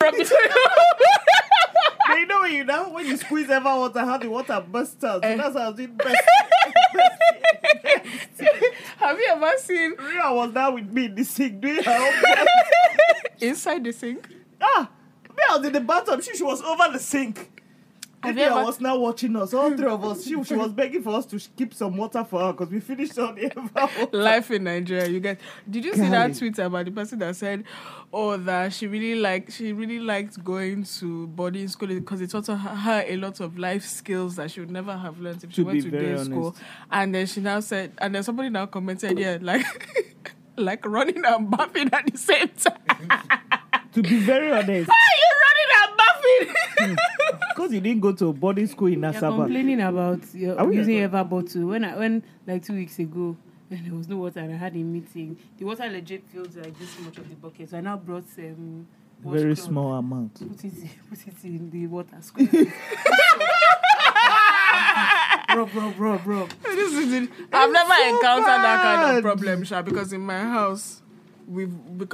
They know you now. When you squeeze ever water, how the water bursts out. So that's how it bursts. Have you ever seen? Ria was down with me in the sink doing her own best. Inside the sink? Ah, I was in the bathtub. She was over the sink. Ria was now watching us, all three of us. She was begging for us to keep some water for her because we finished all the ever. Life in Nigeria, you guys. Did you see that tweet about the person that said, "Oh, that she really liked going to boarding school because it taught her a lot of life skills that she would never have learned if she went to day school." And then she now said, and then somebody now commented, "Yeah, like running and buffing at the same time." To be very honest. Because you didn't go to a boarding school in Asaba. You're complaining about using Eva bottle. When like 2 weeks ago, when there was no water and I had a meeting, the water legit filled like this much of the bucket. So I now brought some very small amount. Put it in the water. Bro. I've never encountered that kind of problem, Sha, because in my house. We've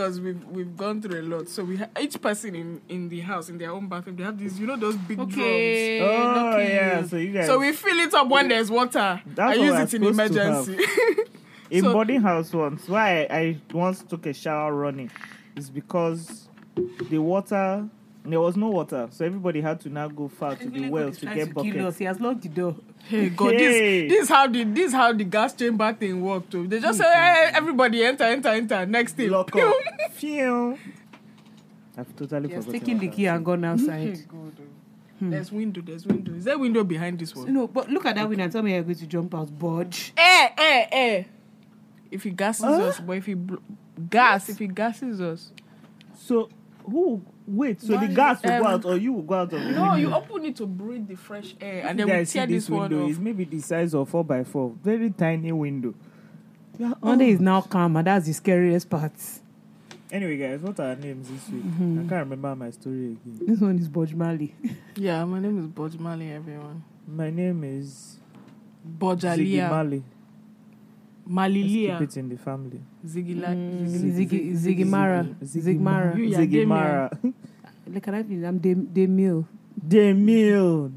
gone through a lot, so each person in the house in their own bathroom they have these those big drums. Yeah, so you guys. So we fill it up when there's water. That's I use it in emergency. In boarding house once, why I once took a shower running, is because there was no water, so everybody had to now go far to the well to get buckets. He has locked the door. Hey God, this is how the gas chamber thing worked too. They just say, hey, everybody enter. Next thing, lock up. I've totally forgotten. He's taking the key and gone outside. There's window. Is there a window behind this one? No, but look at that window and tell me you're going to jump out, budge. Eh. If he gases us, so who? Wait, so the gas will go out or you will go out of the window? No, you open it to breathe the fresh air and then we tear this window one off. It's maybe the size of 4x4. Very tiny window. Monday is now calm and that's the scariest part. Anyway, guys, what are our names this week? Mm-hmm. I can't remember my story again. This one is Bodge Mali. Yeah, my name is Bodge Mali, everyone. My name is... Bodjalia. Ziggy Mali. Malilia. Let's keep it in the family. Zigimara. Look at that. I'm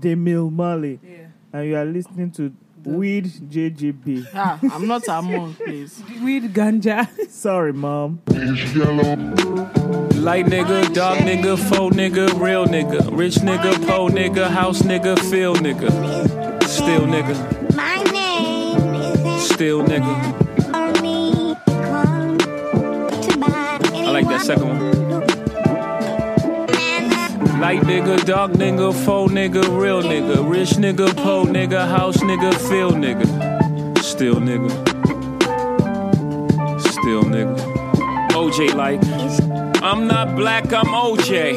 Demil Mali. Yeah. And you are listening to Weed JGB. Ah, I'm not a monk, please. Weed Ganja. Sorry, Mom. Light nigga, dark nigga, faux nigga, real nigga, rich nigga, po nigga, house nigga, field nigga, still nigga. Still nigga. I like that second one. Light nigga, dark nigga, faux nigga, real nigga, rich nigga, po nigga, house nigga, field nigga. Still nigga. Still nigga. OJ like. I'm not black, I'm OJ.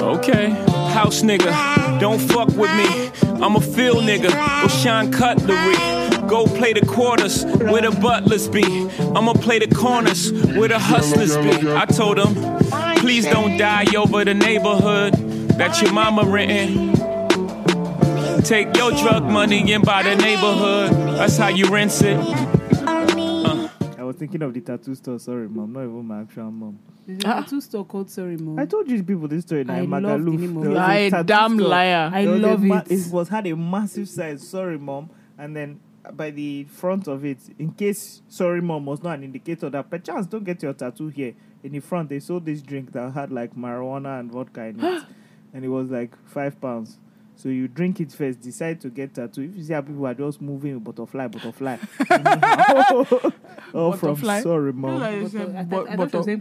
Okay. House nigga. Don't fuck with me. I'm a field nigga with shine cutlery. Go play the quarters where the butlers be. I'ma play the corners where the hustlers be. I told them, please don't die over the neighborhood that your mama renting. Take your drug money and buy the neighborhood. That's how you rinse it. I was thinking of the tattoo store, sorry Mom, not even my actual mom. There's a tattoo store called Sorry Mom. I told you people this story. I love the name of it. You are a damn liar. I love it. It had a massive size, Sorry Mom, and then by the front of it, in case Sorry Mom was not an indicator that perchance don't get your tattoo here, in the front they sold this drink that had like marijuana and vodka in it, and it was like £5. So you drink it first, decide to get tattoo. If you see how people are just moving, butterfly. Oh, from Sorry Mom. Butterfly.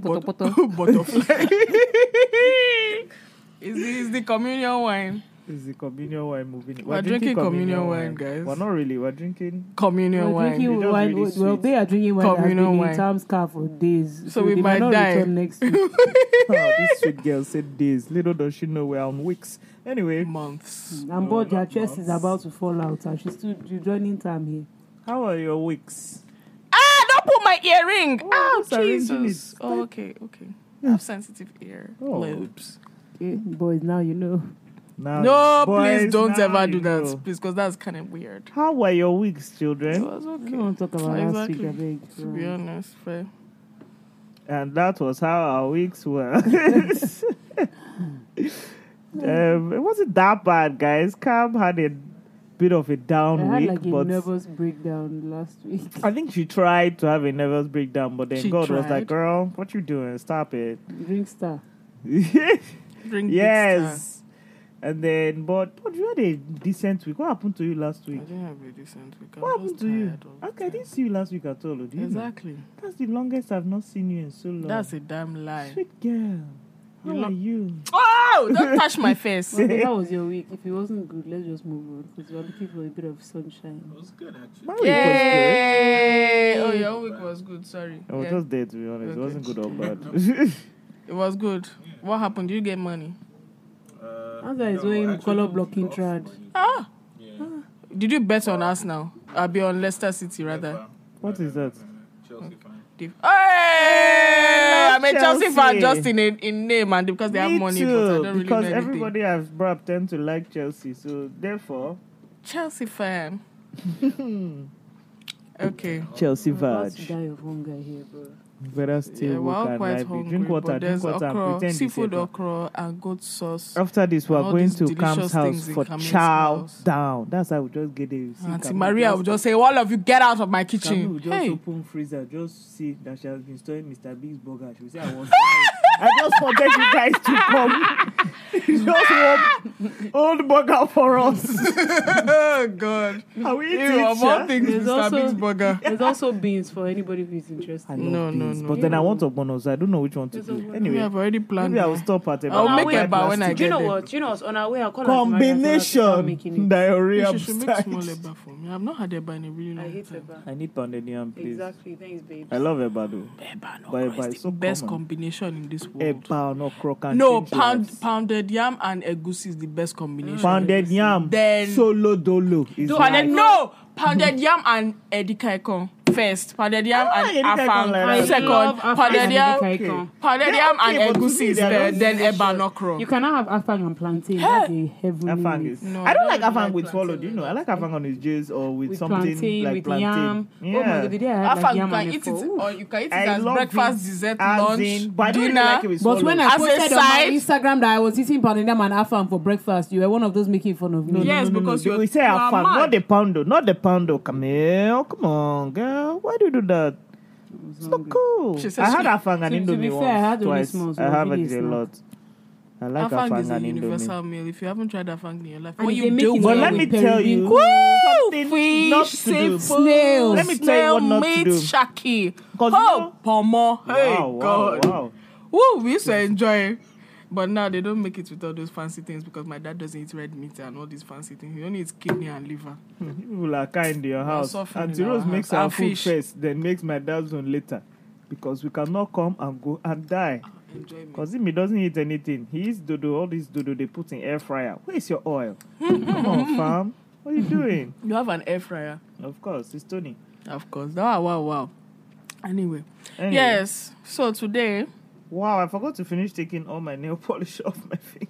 Is the communion wine? Is the communion wine moving? We're drinking communion wine, guys. We're not really. We're drinking communion wine. They are drinking wine. Communion wine. Time's car for days. So we might die next week. This sweet girl said days. Little does she know we're on weeks. Anyway, months. I'm bored. Her chest is about to fall out, and she's still joining time here. How are your weeks? Ah, don't put my earring. Oh Jesus. Oh, okay. I have sensitive ear lobes. Okay, boys, now you know. No, boys, please don't ever do that, please, because that's kind of weird. How were your weeks, children? It was okay. I don't want to talk about last week, I beg. To be honest, fair. And that was how our weeks were. It wasn't that bad, guys. Cam had a bit of a down week. I had a nervous breakdown last week. I think she tried to have a nervous breakdown, but then God was like, girl, what you doing? Stop it. Drink Star. Drink Yes. Star. And then, but you had a decent week. What happened to you last week? I didn't have a decent week. What happened to you? Okay, I didn't see you last week at all. Did exactly. You? That's the longest I've not seen you in so long. That's a damn lie. Sweet girl. How are you? Oh, don't touch my face. Well, that was your week. If it wasn't good, let's just move on because we're looking for a bit of sunshine. It was good, actually. My week was good. Oh, your week was good. Sorry. I was just there, to be honest. Okay. It wasn't good or bad. It was good. Yeah. What happened? Did you get money? Asa is wearing color blocking trad. Ah. Yeah. Did you bet on us now? I'll be on Leicester City rather. Yeah, what is that? Chelsea fan. Hey! I'm a Chelsea fan just in name and because they have money. Too, but I don't really because know everybody has brought them to like Chelsea, so therefore Chelsea fan. Okay. Chelsea Vag. Die of hunger here, bro. Better still we're all quite hungry. Drink water and pretend seafood okra and goat sauce. After this, we're going to Cam's house for chow down. That's how we just get there. Auntie Maria will just say, all of you get out of my kitchen. Just open freezer, just see that she has been storing Mr. Big's burger. She will say, I just forget you guys to come. Just want old burger for us. Oh, God. Are we eating Mr. Big's burger? There's also beans for anybody who's interested. No. But then I want obonos. I don't know which one to do. Anyway, I've already planned. Maybe I will stop at I'll make it about when I get there. You know what? On our way, I'll call combination diarrhea. You should make small eba for me. I've not had eba in a really long time. I hate eba. I need pounded yam, please. Exactly. Thanks, babe. I love eba, though. Eba is the best combination in this world. Eba no croquant. No, pounded yam and egusi is the best combination. Pounded yam. Then solo dolo. No, pounded yam and edikaikong. First, pounded yam and afang. Second, pounded yam and egusi. Then eba and okra. You cannot have afang and plantain. That's a heavenly. No, I don't like afang with swallow. Do you know? I like afang on his juice or with something like plantain. Yeah. Oh my God, today I had like yam and eat it. Or you can eat it as breakfast, dessert, lunch, dinner. But when I posted on my Instagram that I was eating pounded yam and afang for breakfast, you were one of those making fun of me. Yes, because we say afang, not the poundo. Camille, come on, girl. Why do you do that? It's not cool. I had afang and indomie once, twice. I have it a lot. I like afang is a universal meal. If you haven't tried afang in your life, what you do? Well, let me tell you. Fish, snails. Let me tell you what not to do. Shaki. Oh, pomo. Hey, God. Woo, we used to enjoy. But now they don't make it with all those fancy things because my dad doesn't eat red meat and all these fancy things. He only eats kidney and liver. People are kind in your house. Auntie Rose makes our food first, then makes my dad's own later. Because we cannot come and go and die. Because him, he doesn't eat anything. He eats dodo, all this dodo they put in air fryer. Where's your oil? Come on, fam. What are you doing? You have an air fryer. Of course, it's Tony. Of course. Wow. Anyway. Yes. So today... Wow, I forgot to finish taking all my nail polish off my fingers.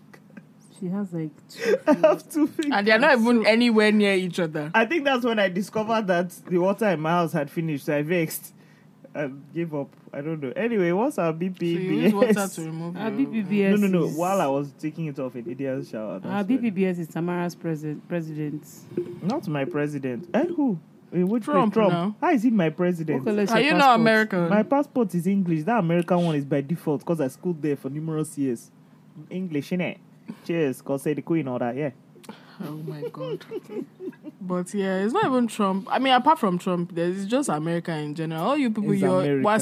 She has like 2 fingers. I have 2 fingers. And they're not even anywhere near each other. I think that's when I discovered that the water in my house had finished. So I vexed and gave up. I don't know. Anyway, what's our BPBS? So you use water to remove our BPBS. No. While I was taking it off in Idia's shower. Our BPBS is Tamara's president. Not my president. And who? Trump. Now. How is he my president? Are you not American? My passport is English. That American one is by default because I schooled there for numerous years. English, innit? Cheers, because say the queen or that, yeah. Oh my God. But yeah, it's not even Trump. I mean, apart from Trump, it's just America in general. All you people, you're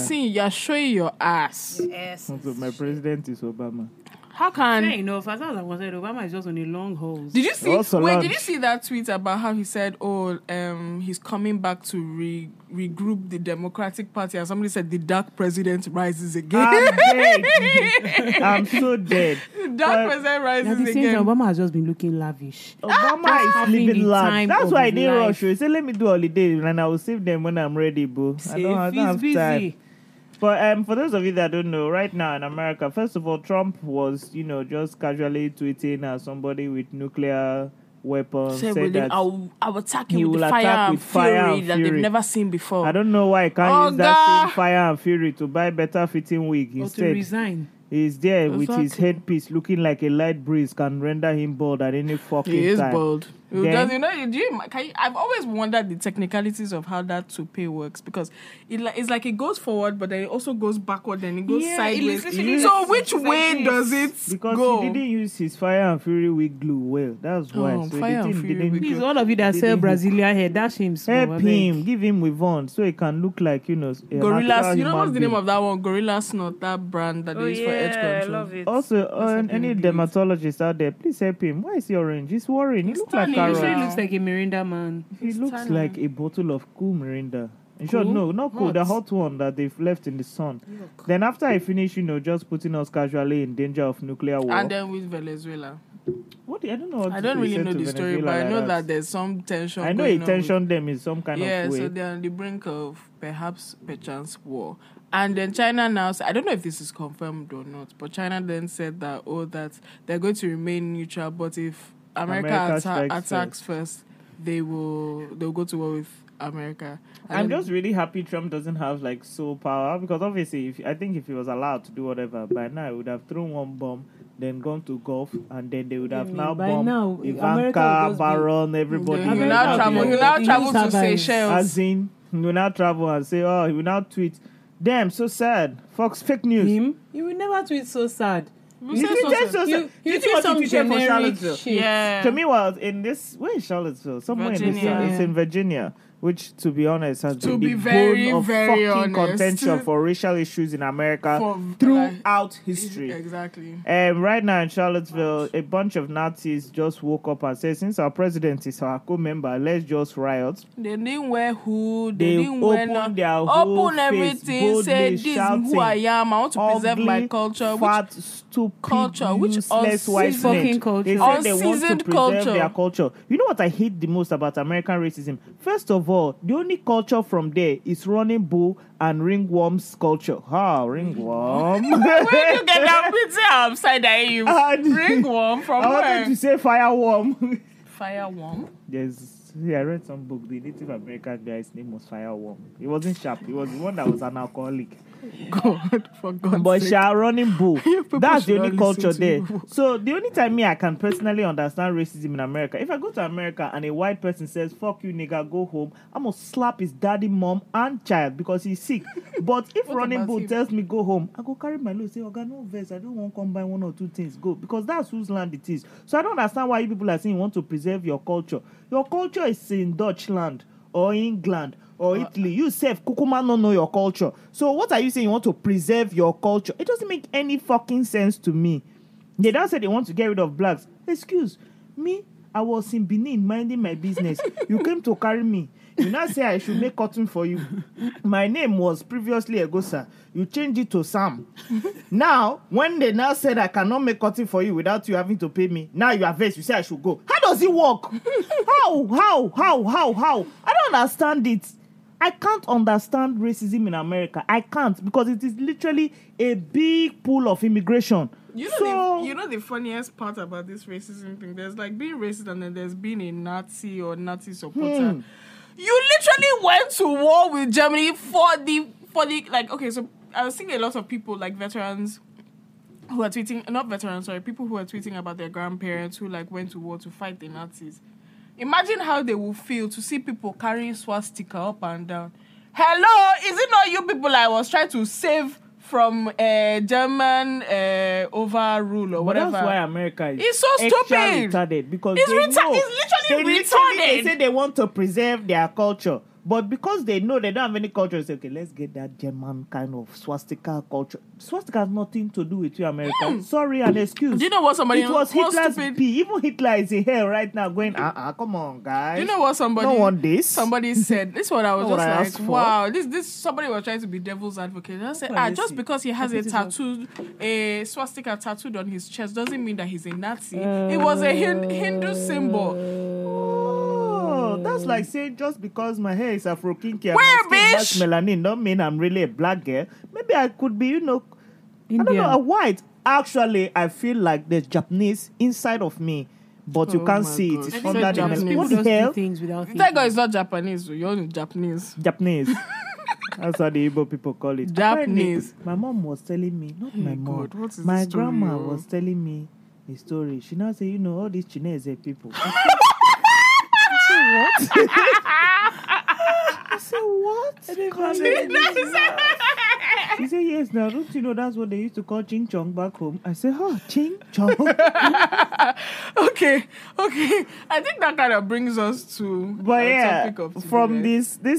showing your ass. Yes. So my president is Obama. How can? Fair enough. As I was saying, Obama is just on a long hauls. Did you see? Did you see that tweet about how he said, he's coming back to regroup the Democratic Party, and somebody said the dark president rises again. I'm dead. I'm so dead. The dark president rises again. Obama has just been looking lavish. Obama is living lavish. That's why I didn't rush. He said, "Let me do holiday, and I will save them when I'm ready, boo. I don't have time." But for those of you that don't know, right now in America, first of all, Trump was, just casually tweeting at somebody with nuclear weapons. I'll attack you with fire and fury that they've never seen before. I don't know why I can't use that same fire and fury to buy better fitting wig instead. Or to resign. He's there with his headpiece looking like a light breeze can render him bald at any fucking time. He is bald. Because, you know, I've always wondered the technicalities of how that toupee works, because it's like it goes forward, but then it also goes backward, then it goes sideways. So which way does it go? Because he didn't use his fire and fury wig glue well. That's why. So fire and fury wig glue. All of you that sell Brazilian hair, dash him. Help him. Give him with one so he can look like, you know, Gorillas. You know what's the name of that one? Gorilla Snot, that brand that is for edge control. I love it. Also, any dermatologist out there, please help him. Why is he orange? He's worrying. He looks like he looks like a Mirinda man. He looks like a bottle of cool Mirinda. In short, not cool. The hot one that they've left in the sun. Look. Then after I finish, just putting us casually in danger of nuclear war. And then with Venezuela. What? I don't know. I don't really know the story, but I know that there's some tension. I know it tensioned them in some kind of way. Yeah, so they're on the brink of perchance war. And then China now, I don't know if this is confirmed or not, but China then said that, that they're going to remain neutral, but if America attacks first, they'll go to war with America. And I'm just really happy Trump doesn't have like soul power, because obviously I think if he was allowed to do whatever by now, he would have thrown one bomb, then gone to Gulf, and then they would have bombed Ivanka, Barron, everybody. He will now travel to Seychelles. As in, he will now travel and say, he will now tweet, "Damn, so sad. Fox, fake news." Him? He will never tweet "so sad." You did some generic for Charlottesville. Yeah. To me, we're in Charlottesville, somewhere it's in Virginia, which, to be honest, has been the bone of fucking contention for racial issues in America throughout history. Exactly. Right now in Charlottesville, a bunch of Nazis just woke up and said, since our president is our co-member, let's just riot. They didn't wear hood. They didn't wear nothing. Open everything. Say, "This is who I am. I want to preserve my culture." Fat, stupid, culture, which unseasoned culture. They said they want to preserve their culture. You know what I hate the most about American racism? First of all, the only culture from there is running bull and ringworm's culture. Ringworm. Where did you get that pizza upside down? Ringworm from where? I wanted to say fireworm. Fireworm? Yes. Yeah, I read some book. The Native American guy's name was Fireworm. He wasn't sharp. He was the one that was an alcoholic. God, for God's sake. But running bull. That's the only culture there. So the only time I can personally understand racism in America, if I go to America and a white person says, "Fuck you, nigga, go home," I'm going to slap his daddy, mom, and child because he's sick. But if running bull tells me go home, I go carry my load, say, "Oga, no vex. I don't want to come buy one or two things. Go." Because that's whose land it is. So I don't understand why you people are saying you want to preserve your culture. Your culture is in Dutchland or England or Italy. You say, Kukuma, don't know your culture. So what are you saying? You want to preserve your culture? It doesn't make any fucking sense to me. They don't say they want to get rid of blacks. Excuse me, I was in Benin minding my business. You came to carry me. You now say I should make cotton for you. My name was previously Egosa. You changed it to Sam. Now, when they now said I cannot make cotton for you without you having to pay me, now you are vexed. You say I should go. How does it work? How? I don't understand it. I can't understand racism in America. I can't, because it is literally a big pool of immigration. You know the funniest part about this racism thing? There's like being racist and then there's being a Nazi or Nazi supporter. You literally went to war with Germany so I was seeing a lot of people, like veterans who are tweeting, people who are tweeting about their grandparents who like went to war to fight the Nazis. Imagine how they will feel to see people carrying swastika up and down. Hello, is it not you people I was trying to save from German overrule or whatever? That's why America is so stupid. Retarded, because it's literally retarded. They say they want to preserve their culture, but because they know they don't have any culture, they say, "Okay, let's get that German kind of swastika culture." Swastika has nothing to do with you, America. Sorry, and excuse. Do you know what somebody... It was Hitler's pee. Even Hitler is in hell right now going, come on, guys. Do you know what somebody... Don't want this. Somebody said... This one I was just like, wow. This somebody was trying to be devil's advocate. And I said, just because he has a swastika tattooed on his chest doesn't mean that he's a Nazi. It was a Hindu symbol. That's like saying just because my hair is Afro-kinky and my skin has melanin don't mean I'm really a black girl. Maybe I could be, Indian. I don't know, a white. Actually, I feel like there's Japanese inside of me, but you can't see it. It's under the helmet. What the hell? That guy is not Japanese. You're only Japanese. That's how the Igbo people call it. Japanese. My mom was telling me, not my mom. My grandma was telling me a story. She now said, you know, all these Chinese people. I said, what? I said, what? She said, yes, now don't you know that's what they used to call ching chong back home? I said, oh, ching chong. Okay. I think that kind of brings us to topic of today. From this remember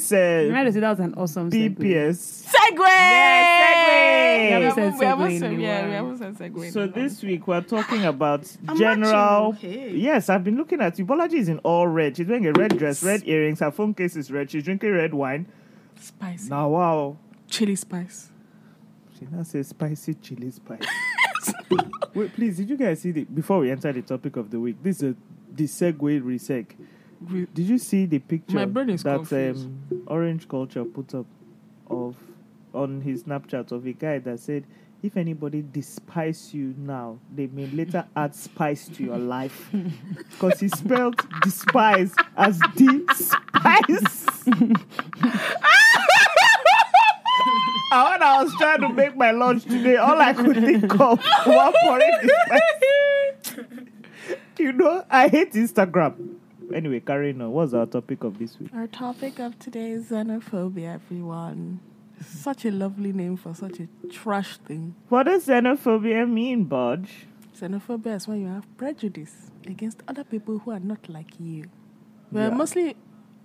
to say that was an awesome BPS. Segue! Yes, segue! We haven't said segue. So this week we're talking about general. Okay. Yes, I've been looking at you. Bolaji is in all red. She's wearing a red dress, red earrings, her phone case is red, she's drinking red wine. Spicy. Now wow. Chili spice. She now says spicy chili spice. Wait, please, did you guys see before we enter the topic of the week, this is the segue reseg. Did you see the picture that Orange Culture put up on his Snapchat of a guy that said, if anybody despise you now, they may later add spice to your life. Because he spelled despise as D-spice. When I was trying to make my lunch today, all I could think of was pouring despise. You know, I hate Instagram. Anyway, Karina, what's our topic of this week? Our topic of today is xenophobia, everyone. Such a lovely name for such a trash thing. What does xenophobia mean, Budge? Xenophobia is when you have prejudice against other people who are not like you. Well, mostly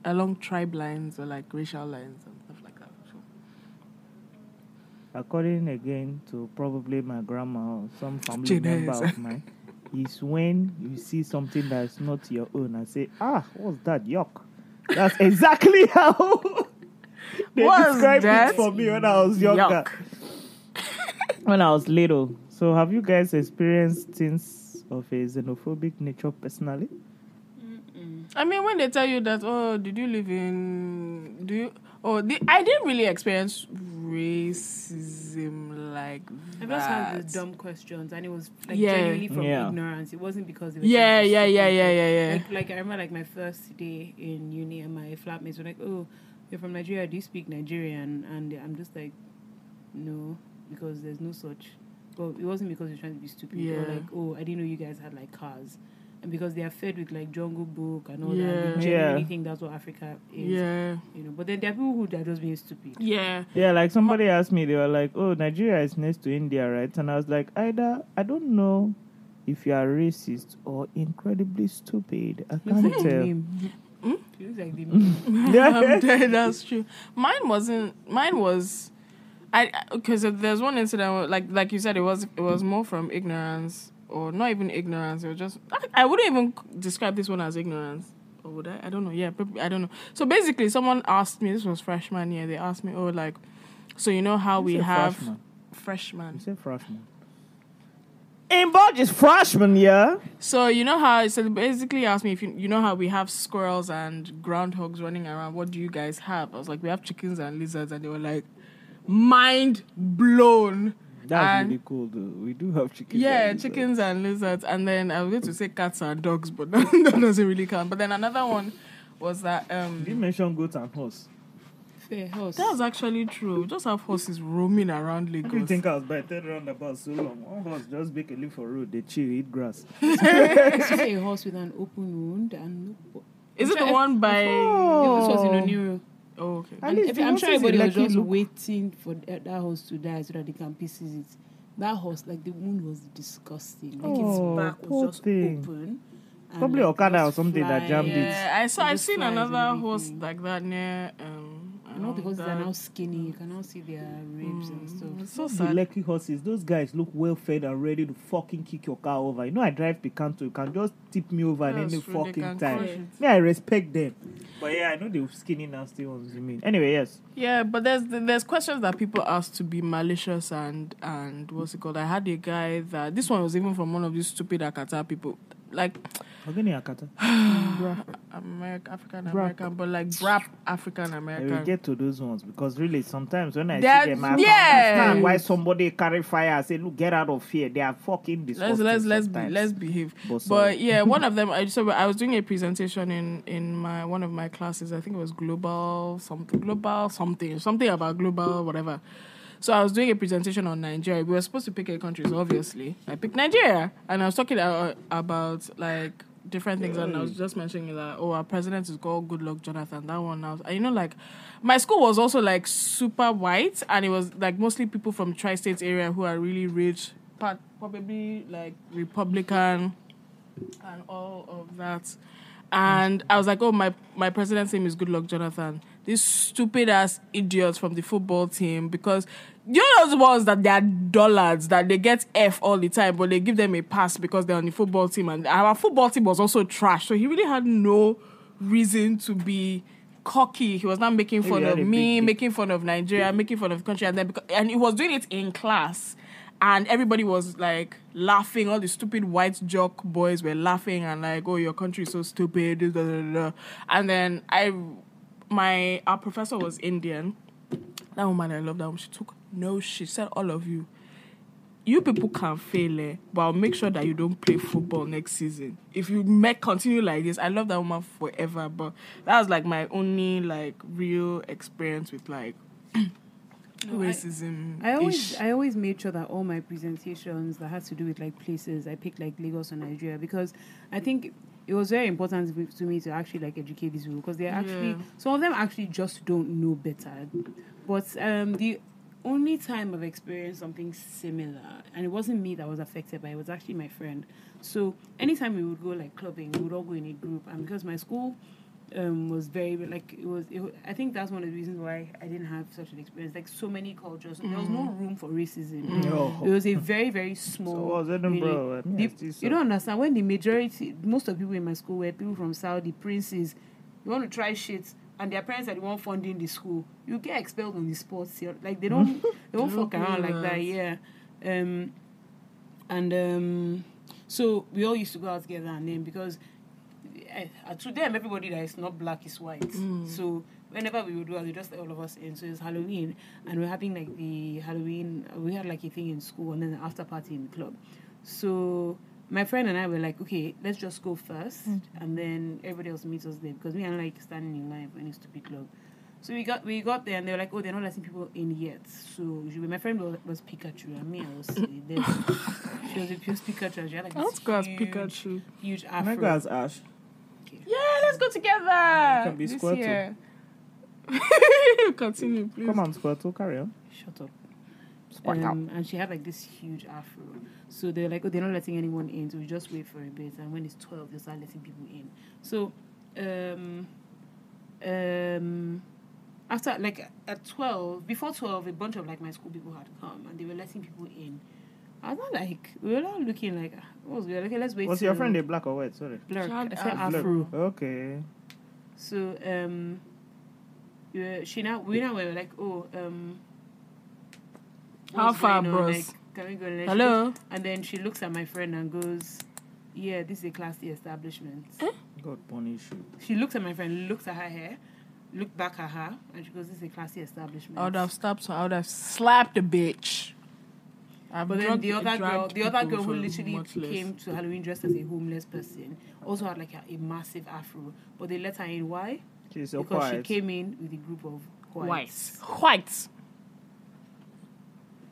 along tribe lines or like racial lines and stuff like that. According again to probably my grandma or some family member of mine, is when you see something that's not your own and say, what's that? Yuck. That's exactly how... They described it for me when I was younger. When I was little. So have you guys experienced things of a xenophobic nature personally? Mm-mm. I mean, when they tell you that, I didn't really experience racism like that. I just had these dumb questions, and it was like genuinely from ignorance. It wasn't because they were yeah. Like I remember, like my first day in uni, and my flatmates were like, oh, you're from Nigeria, do you speak Nigerian? And I'm just like, no, because there's no such... Well, it wasn't because you're trying to be stupid. Yeah. Or like, I didn't know you guys had like cars. And because they are fed with like Jungle Book and all that. They generally think that's what Africa is. Yeah. You know, but then there are people who are just being stupid. Yeah. Yeah, like somebody asked me, they were like, oh, Nigeria is next to India, right? And I was like, either, I don't know if you are racist or incredibly stupid. I can't tell. Feels like that's true. Mine wasn't. Mine was, because there's one incident where, like you said, it was more from ignorance or not even ignorance. It was just I wouldn't even describe this one as ignorance, or would I? I don't know. Yeah, I don't know. So basically, someone asked me. This was freshman year. They asked me, so you know how we have freshman. You said freshman. Involved is freshman, So you know how basically asked me if you know how we have squirrels and groundhogs running around. What do you guys have? I was like, we have chickens and lizards, and they were like, mind blown. That's really cool, though. We do have chickens. Yeah, chickens and lizards, and then I was going to say cats and dogs, but that doesn't really count. But then another one was that you mentioned goats and horse. Fair horse. That was actually true. We just have horses roaming around Lagos. I think I was battered around about so long. One horse just make a leaf for road. They chill, eat grass. It's a horse with an open wound. And is it the one by... This was in Oniro. Oh, okay. I'm sure everybody was just waiting for that horse to die so that they can pieces it. That horse, like the wound was disgusting. Like its back was just open. Probably Okada or something that jammed it. Yeah, I've seen another horse like that near... Not because they're now skinny, you can now see their ribs and stuff. It's so sad. The lucky horses, those guys look well fed and ready to fucking kick your car over. You know, I drive Pikachu, you can just tip me over at any fucking time. Yeah, I respect them. But yeah, I know the skinny nasty ones you mean. Anyway, yes. Yeah, but there's questions that people ask to be malicious and what's it called? I had a guy that this one was even from one of these stupid Akata people. like African American, but like rap African American. We get to those ones because really sometimes when I see them, I understand why somebody carry fire. I say, look, get out of here. They are fucking disgusting. Let's behave. But yeah, one of them. I was doing a presentation in my one of my classes. I think it was global something about global whatever. So I was doing a presentation on Nigeria. We were supposed to pick a country, so obviously I picked Nigeria, and I was talking about like different things, and I was just mentioning that our president is called Goodluck Jonathan. That one, now, you know, like my school was also like super white, and it was like mostly people from tri-state area who are really rich, probably like Republican and all of that. And I was like, oh, my president's name is Goodluck Jonathan. These stupid-ass idiots from the football team, because you know those ones that they are dullards, that they get F all the time, but they give them a pass because they're on the football team. And our football team was also trash, so he really had no reason to be cocky. He was not making fun of me, making fun of Nigeria, making fun of the country. And he was doing it in class. And everybody was, like, laughing. All the stupid white jock boys were laughing and, like, oh, your country is so stupid. Da, da, da. And then our professor was Indian. That woman, I love that woman. She took no shit. She said, all of you, you people can fail, but I'll make sure that you don't play football next season. If you continue like this, I love that woman forever. But that was, like, my only, like, real experience with, like... racism. I always made sure that all my presentations that had to do with like places, I picked like Lagos or Nigeria, because I think it was very important to me to actually like educate these people, because they're actually some of them actually just don't know better. But the only time I've experienced something similar, and it wasn't me that was affected by it, was actually my friend. So anytime we would go like clubbing, we would all go in a group, and because my school was very like it was. I think that's one of the reasons why I didn't have such an experience. Like so many cultures, there was no room for racism. No. It was a very very small. So was Edinburgh. Really, you don't understand when the majority, most of the people in my school were people from Saudi princes. You want to try shit, and their parents are the one funding the school. You get expelled on the spot. Like they don't fuck around like that. Yeah, so we all used to go out together, and then because. To them, everybody that is not black is white. So whenever we would go, they just let all of us in. So it's Halloween, and we're having like the Halloween. We had like a thing in school, and then an after party in the club. So my friend and I were like, okay, let's just go first, and then everybody else meets us there, because we are like standing in line for any stupid club. So we got there, and they were like, oh, they're not letting people in yet. So my friend was Pikachu, and me, I was there. She was Pikachu. And she had like this huge afro. My girl's Ash. Yeah, let's go together. You can be Squirtle. Continue, please. Come on, Squirtle, carry on. Shut up. And she had like this huge afro. So they're like, oh, they're not letting anyone in, so we just wait for a bit. And when it's 12, they start letting people in. So, after like at 12, before 12, a bunch of like my school people had come, and they were letting people in. I was not like, we were all looking like, what was we? Okay, let's wait. Was your friend a black or white? Sorry. Black. I said Afro. Okay. So, we were like, how far, bros? Like, can we go next? Hello? And then she looks at my friend and goes, yeah, this is a classy establishment. God punish you. She looks at my friend, looks at her hair, looked back at her, and she goes, this is a classy establishment. I would have stopped her. I would have slapped a bitch. But then the other girl who literally came to Halloween dressed as a homeless person also had like a massive afro, but they let her in. Why? Because she came in with a group of whites. Whites.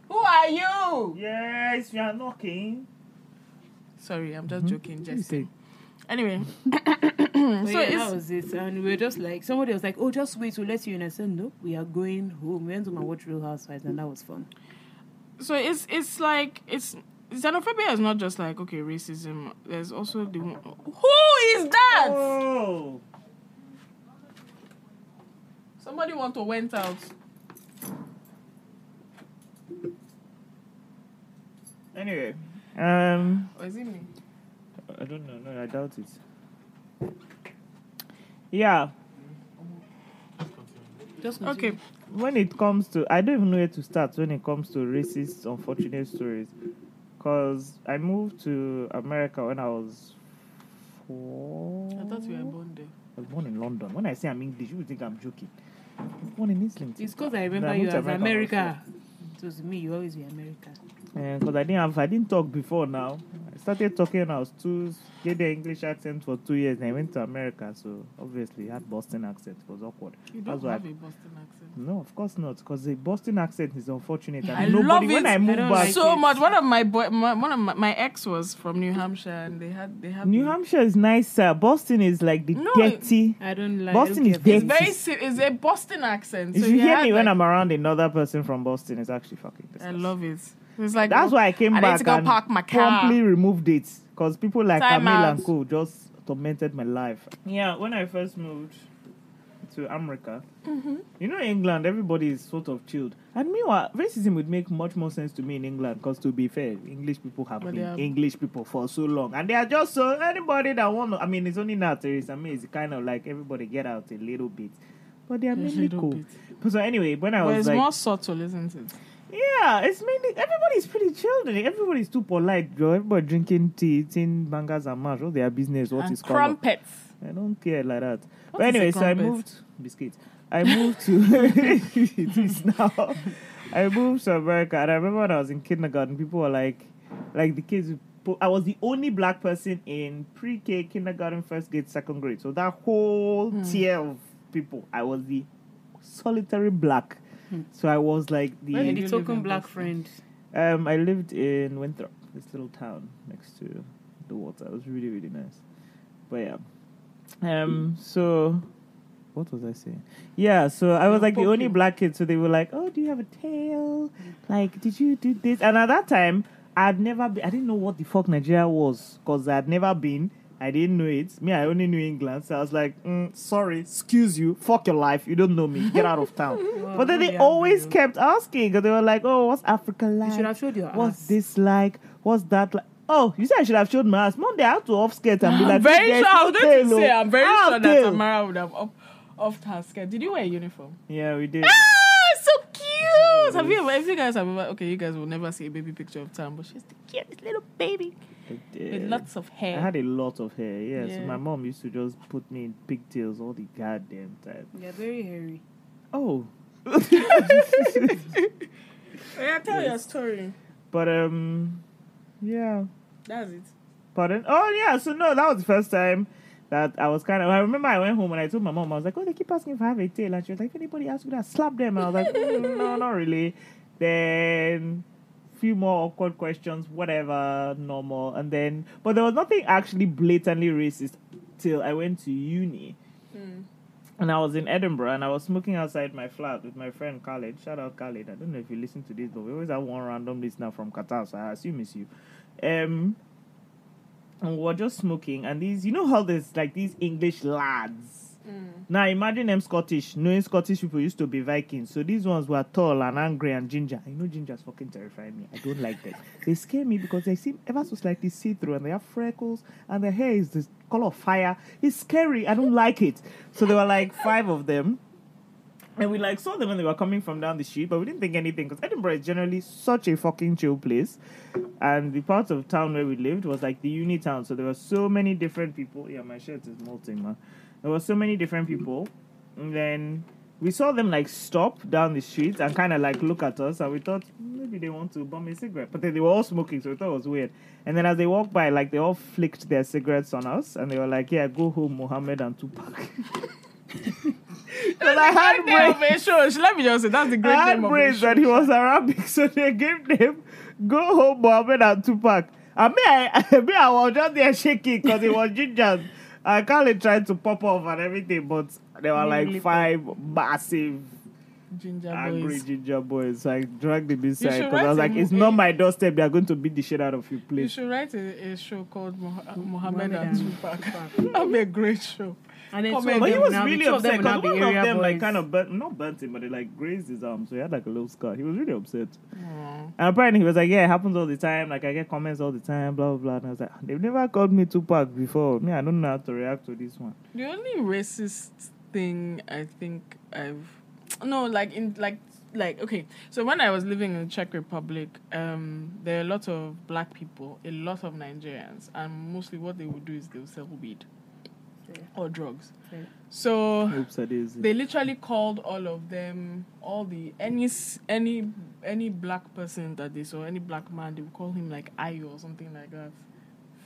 Who are you? Yes, we are knocking. Sorry, I'm just joking, Jesse. Anyway, that was it, and we were just like, somebody was like, "Oh, just wait, we'll let you in." I said, "No, we are going home." We went home and watched Real Housewives, and that was fun. So it's like, it's xenophobia is not just like, okay, racism. There's also the... Who is that? Oh. Somebody went out. Anyway. Or is it me? I don't know. No, I doubt it. Yeah. Just continue. Okay. When it comes to... I don't even know where to start when it comes to racist, unfortunate stories. Because I moved to America when I was before. I thought we were born there. I was born in London. When I say I'm English, you would think I'm joking. I was born in Islington. It's because I remember you as America. It was me. You always be America. Yeah, because I didn't talk before now. I started talking when I was two, get the English accent for 2 years, and I went to America, so obviously I had Boston accent. It was awkward. You don't have a Boston accent. No, of course not, because the Boston accent is unfortunate. I mean, love it. When I moved back so much. One of my ex was from New Hampshire, and they have New Hampshire is nicer. Boston is like the dirty. I don't like Boston. Is dirty. It's a Boston accent. If you hear me when I'm around another person from Boston, it's actually fucking disgusting. I love it. It's like, that's why I came back and park my car. Promptly removed it because people like Camille and Co just tormented my life. Yeah, when I first moved to America, you know, England, everybody is sort of chilled. And meanwhile, racism would make much more sense to me in England because, to be fair, English people have been English people for so long. And they are just so, anybody that want to, I mean, it's only now Theresa May, it's kind of like everybody get out a little bit. But they are mainly cool. So anyway, when I was it's like... it's more subtle, isn't it? Yeah, it's mainly everybody's pretty chilled. Everybody's too polite, bro. Everybody drinking tea, eating bangers and mash, all their business, what and is crumpets. I don't care like that. What but anyway, so I moved biscuits. I moved to it is now. I moved to America, and I remember when I was in kindergarten, people were like the kids. I was the only black person in pre-K, kindergarten, first grade, second grade. So that whole tier of people, I was the solitary black. So I was like the... Where did you live in black friend? I lived in Winthrop, this little town next to the water. It was really, really nice. But yeah. So... what was I saying? Yeah, so I was like the only black kid. So they were like, oh, do you have a tail? Like, did you do this? And at that time, I didn't know what the fuck Nigeria was. Because I had never been. I didn't know it. Me, I only knew England. So I was like, sorry, excuse you. Fuck your life. You don't know me. Get out of town. Well, but then they always kept asking. Because they were like, oh, what's Africa like? You should have showed your what's ass. This like? What's that like? Oh, you said I should have showed my ass. Monday, I had to off-skirt and be like, I'm very sure that Tamara would have off her skirt. Did you wear a uniform? Yeah, we did. So cute! Have you ever, if you guys have ever, okay, you guys will never see a baby picture of Tam, but she's the cutest little baby. With lots of hair. I had a lot of hair, yes. Yeah. So my mom used to just put me in pigtails all the goddamn time. You're very hairy. Oh. Yeah, tell your story. But, yeah. That's it. Pardon? Oh, yeah, so no, that was the first time. That I was kind of... I remember I went home and I told my mom, I was like, oh, they keep asking if I have a tail. And she was like, if anybody asks me, I slap them. And I was like, no, not really. Then, few more awkward questions, whatever, normal. And then... but there was nothing actually blatantly racist till I went to uni. And I was in Edinburgh and I was smoking outside my flat with my friend Khaled. Shout out Khaled. I don't know if you listen to this, but we always have one random listener from Qatar, so I assume it's you. And we were just smoking, and these, you know how there's like these English lads. Now imagine them Scottish, knowing Scottish people used to be Vikings. So these ones were tall and angry and ginger. You know, gingers fucking terrify me. I don't like them. They scare me because they seem ever so slightly see-through, and they have freckles, and their hair is the color of fire. It's scary. I don't like it. So there were like five of them. And we like saw them when they were coming from down the street, but we didn't think anything because Edinburgh is generally such a fucking chill place. And the part of town where we lived was like the uni town, so there were so many different people. Yeah, my shirt is molting, man. There were so many different people. And then we saw them like stop down the street and kind of like look at us, and we thought maybe they want to bum a cigarette. But then they were all smoking, so we thought it was weird. And then as they walked by, like they all flicked their cigarettes on us, and they were like, "Yeah, go home, Mohammed and Tupac." I had braids. Let me just say that's the great I had name braids of and he was Arabic, so they gave them "Go Home, Mohammed and Tupac." And I was just there shaking because it was ginger. I kind of tried to pop off and everything, but there were like five massive ginger angry boys. Ginger boys. So I dragged them inside because I was like, "It's not my doorstep. They are going to beat the shit out of you, please." You should write a show called Mohammed and Tupac. That'd be a great show. And then but he was really upset because one of them like kind of not burnt him, but they like grazed his arm, so he had like a little scar. He was really upset. Aww. And apparently he was like, yeah, it happens all the time, like I get comments all the time, blah blah blah. And I was like, they've never called me Tupac before. Me, I don't know how to react to this one. The only racist thing I think I've like in like like, okay, so when I was living in the Czech Republic, there are a lot of black people, a lot of Nigerians, and mostly what they would do is they would sell weed or drugs. So they literally called all of them, any black person that they saw, any black man, they would call him like Ayo or something like that.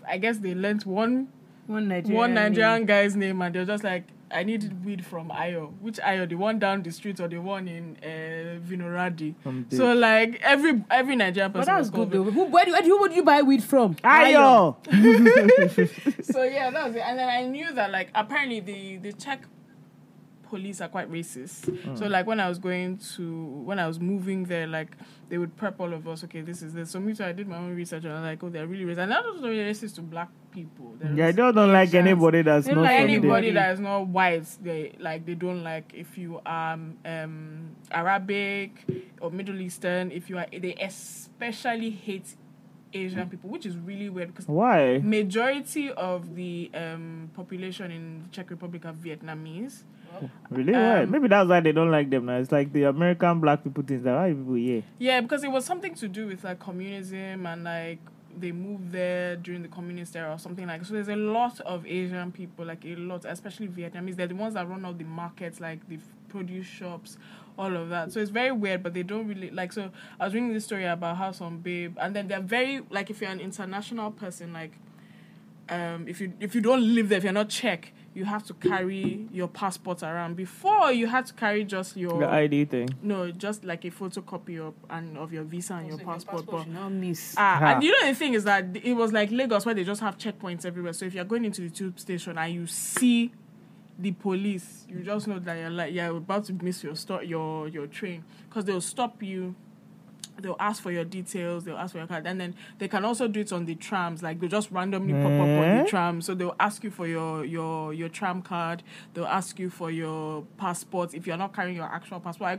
I guess they learnt one Nigerian guy's name, and they're just like, I needed weed from Ayo. Which Ayo? The one down the street or the one in Vinohrady? So like every Nigerian person. But that's good though. Who would you buy weed from? Ayo. So yeah, that was it. And then I knew that like apparently the Czech police are quite racist. So like when I was moving there, like they would prep all of us. Okay, this is this. So me too. I did my own research and I was like, oh, they're really racist. And I don't know, they're racist to black people. They don't like anybody that's not like anybody that is not white. They don't like if you are Arabic or Middle Eastern. They especially hate Asian people, which is really weird because why majority of the population in the Czech Republic are Vietnamese. Really? Why? Maybe that's why they don't like them now. It's like the American black people things that why people here. Yeah, because it was something to do with like communism and like they moved there during the communist era or something like that. So there's a lot of Asian people, like a lot, especially Vietnamese. They're the ones that run all the markets, like the produce shops, all of that. So it's very weird, but they don't really like. So I was reading this story about how some babe, and then they're very like if you're an international person, like if you don't live there, if you're not Czech, you have to carry your passport around. Before, you had to carry just your... The ID thing. No, just like a photocopy of your visa and your passport. Your passport should not miss. And you know the thing is that it was like Lagos where they just have checkpoints everywhere. So if you're going into the tube station and you see the police, you just know that you're about to miss your train. Because they'll stop you. They'll ask for your details, they'll ask for your card, and then they can also do it on the trams. Like, they'll just randomly pop up on the tram. So they'll ask you for your tram card. They'll ask you for your passport if you're not carrying your actual passport. I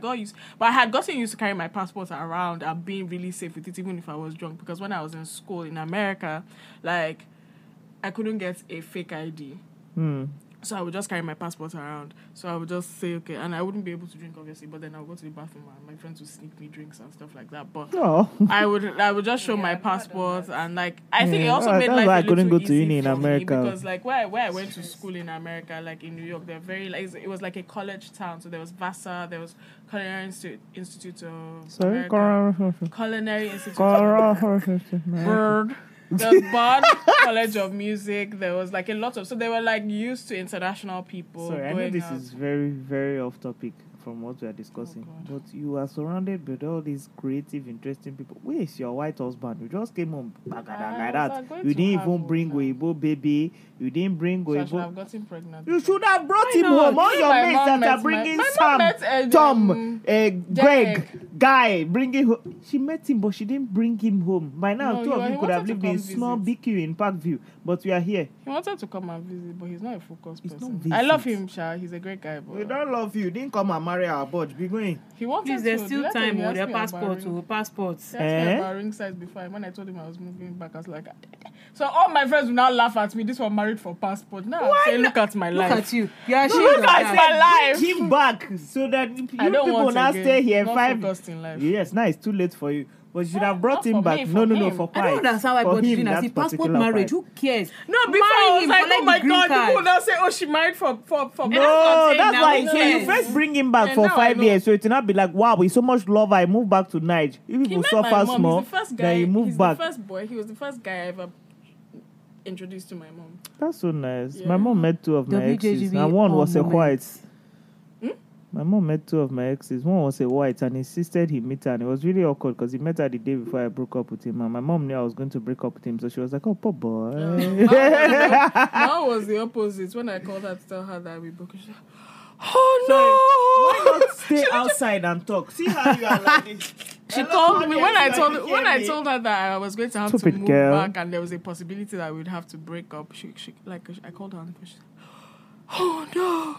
had gotten used to carrying my passport around and being really safe with it, even if I was drunk. Because when I was in school in America, like, I couldn't get a fake ID. So I would just carry my passport around. So I would just say, okay, and I wouldn't be able to drink, obviously, but then I would go to the bathroom and my friends would sneak me drinks and stuff like that. But I would just show my passport and, like, I think it also made life a little easy to uni in America. Because, like, where I went to school in America, like, in New York, they're very, like, it was like a college town. So there was Vassar, there was Culinary Institute of America. Culinary Institute of America. There was Bard College of Music. There was like a lot of... So they were like used to international people. Sorry, I know this is very, very off topic from what we are discussing. Oh, but you are surrounded by all these creative, interesting people. Where is your white husband? You just came home like that. You didn't even bring Oyibo baby. You didn't bring Oyibo. So I should have gotten pregnant. You should have brought him home. All your mates that are bringing Sam, Tom, Greg... Guy, bring him home. She met him, but she didn't bring him home. By now, two of you could have lived in small BQ in Parkview, but we are here. He wanted to come and visit, but he's not a focused person. I love him, Sha. He's a great guy. But we don't love you. Didn't come and marry our budge. Be going. He wanted to. There's still time with their passports. About ring size before. When I told him I was moving back, I was like, so all my friends will now laugh at me. This one married for passport. Now I say, look at my life. Look at you. Look at my life. Give back so that you people now stay here 5 years. Life. Yes, now it's too late for you. But you should have brought him back. No, for pride. I don't understand why God didn't ask. Passport marriage, who cares? No, before I was like, oh my God, people now say, oh, she married for no, that's why. So you first bring him back for 5 years, so it will not be like, wow, with so much love, I moved back to Nigeria. You people suffer small, then you move back. He was the first boy. He was the first guy I ever introduced to my mom. That's so nice. Yeah. My mom met two of my exes, and one was a white. My mom met two of my exes. One was a white and insisted he meet her. And it was really awkward because he met her the day before I broke up with him. And my mom knew I was going to break up with him. So she was like, oh, poor boy. That was the opposite. When I called her to tell her that we broke up, she said, oh, sorry, no. Why not stay outside and talk? See how you are like this. She told me when I told her that I was going to have to move back and there was a possibility that we'd have to break up. She I called her and she said, oh, no.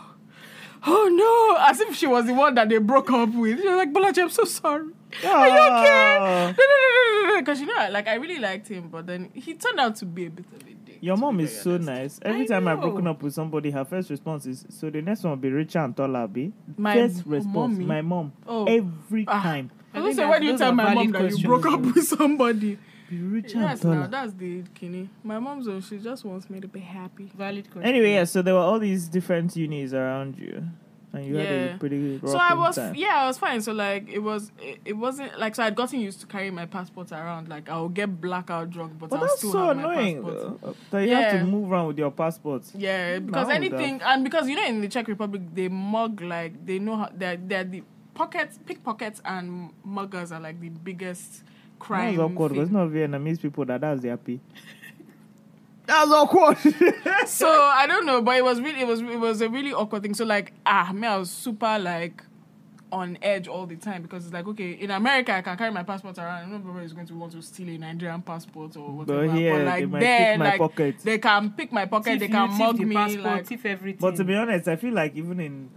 oh no, as if she was the one that they broke up with. She was like, Bolaji, I'm so sorry. Are you okay? No. Because you know, like I really liked him, but then he turned out to be a bit of a dick. Your mom is so nice. Every time I've broken up with somebody, her first response is, so the next one will be richer and taller, be first response, mommy. My mom. Oh. Every time. I say, why do you tell my mom that you broke up with somebody? Yes, now that's the kinny. My mom's own, she just wants me to be happy. Valid question. Anyway, yeah, so there were all these different unis around you, and you had a pretty good I was fine. So like it wasn't like so I'd gotten used to carrying my passport around. Like I'll get blackout drunk, but I'll that's still so have annoying. My passport. That you have to move around with your passport. Yeah, because because you know in the Czech Republic they mug like they know how they're the pickpockets and muggers are like the biggest. Crime. That's awkward. It's not Vietnamese people that's their pay. That's awkward. So I don't know, but it was a really awkward thing. So like I was super like on edge all the time because it's like okay, in America I can carry my passport around. Nobody is going to want to steal a Nigerian passport or whatever. But, but like there, like they can pick my pocket, they can mug me, passport, like thief everything. But to be honest, I feel like even in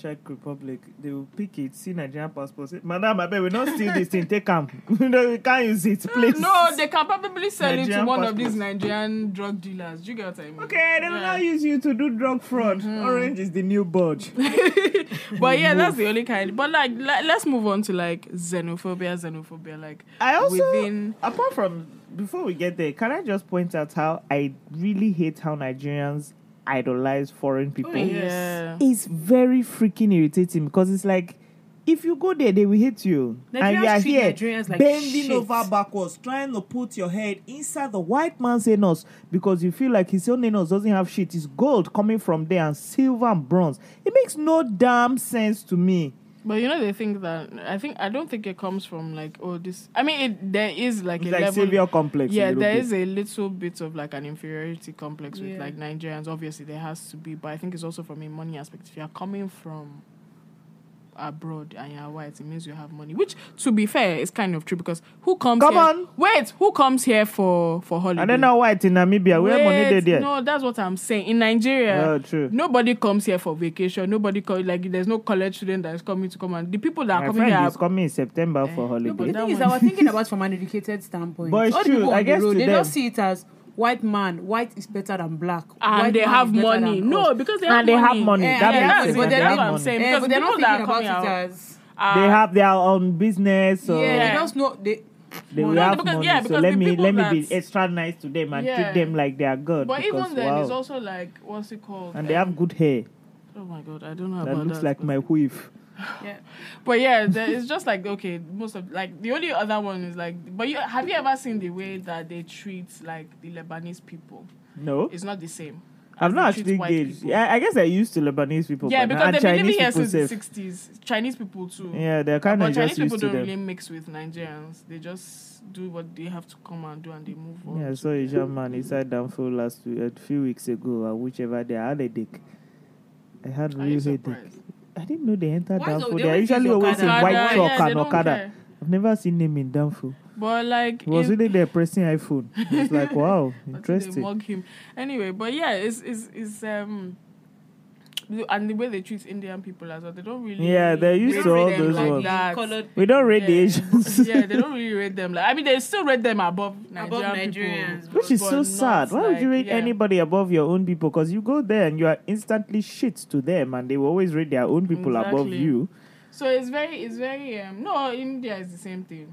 Czech Republic, they will pick it, see Nigerian passport, say, Madam, I bet we not steal this thing, take them. We can't use it, please. No, they can probably sell Nigerian it to one passport. Of these Nigerian drug dealers. Do you get what I mean? Okay, they will now use you to do drug fraud. Mm-hmm. Orange is the new budge. But yeah, that's the only kind. But like, let's move on to like xenophobia. Like, I also, apart from, before we get there, can I just point out how I really hate how Nigerians idolize foreign people. Oh, yes. It's very freaking irritating because it's like if you go there, they will hate you. Nigerians and you are here Nigerians like bending over backwards, trying to put your head inside the white man's anus because you feel like his own anus doesn't have shit. It's gold coming from there and silver and bronze. It makes no damn sense to me. But you know they think that I don't think it comes from like this. I mean there is like it's a like level savior complex. Yeah, there is a little bit of like an inferiority complex with like Nigerians. Obviously there has to be, but I think it's also from a money aspect. If you are coming from abroad and you are white, it means you have money. Which, to be fair, is kind of true because who comes here for holiday? I don't know white in Namibia. Where money there? No, that's what I'm saying. In Nigeria, true. Nobody comes here for vacation. Nobody there's no college student that is coming to come and the people that are coming here is coming in September for holiday. No, but the thing is, I was thinking about from an educated standpoint. But it's all true. I guess they don't see it as white man, white is better than black. And white they have money. No, because they have money. And they have money. That's what I'm saying. Because they're not thinking about it as... they have their own business. So they just know... They will have money. So let me be extra nice to them and treat them like they are good. But even then, it's also like, what's it called? And they have good hair. Oh my God, I don't know about that. That looks like my whiff. Yeah, but yeah, it's just like okay. Most of like the only other one is like. But have you ever seen the way that they treat like the Lebanese people? No, it's not the same. I've not actually engaged. Yeah, I guess I used to Lebanese people. Yeah, because they've been living here since the '60s. Chinese people too. Yeah, they're kind of just used to them. But Chinese people don't really mix with Nigerians. They just do what they have to come and do, and they move on. Yeah, I saw a German. He sat down for a few weeks ago, or whichever day. I had a dick. I had really a dick. I didn't know they entered Danfo. They are usually always in white chalk and Okada. I've never seen them in Danfo. But like... It was really their pressing iPhone. It's like, wow, interesting. They mug him. Anyway, but yeah, it's and the way they treat Indian people as well. They don't really... Yeah, they're used to all those ones. Like we don't rate the Asians. Yeah, they don't really rate them. Like, I mean, they still rate them above Nigerians. People, which is so sad. Why would you rate anybody above your own people? Because you go there and you are instantly shit to them and they will always rate their own people above you. So it's very... no, India is the same thing.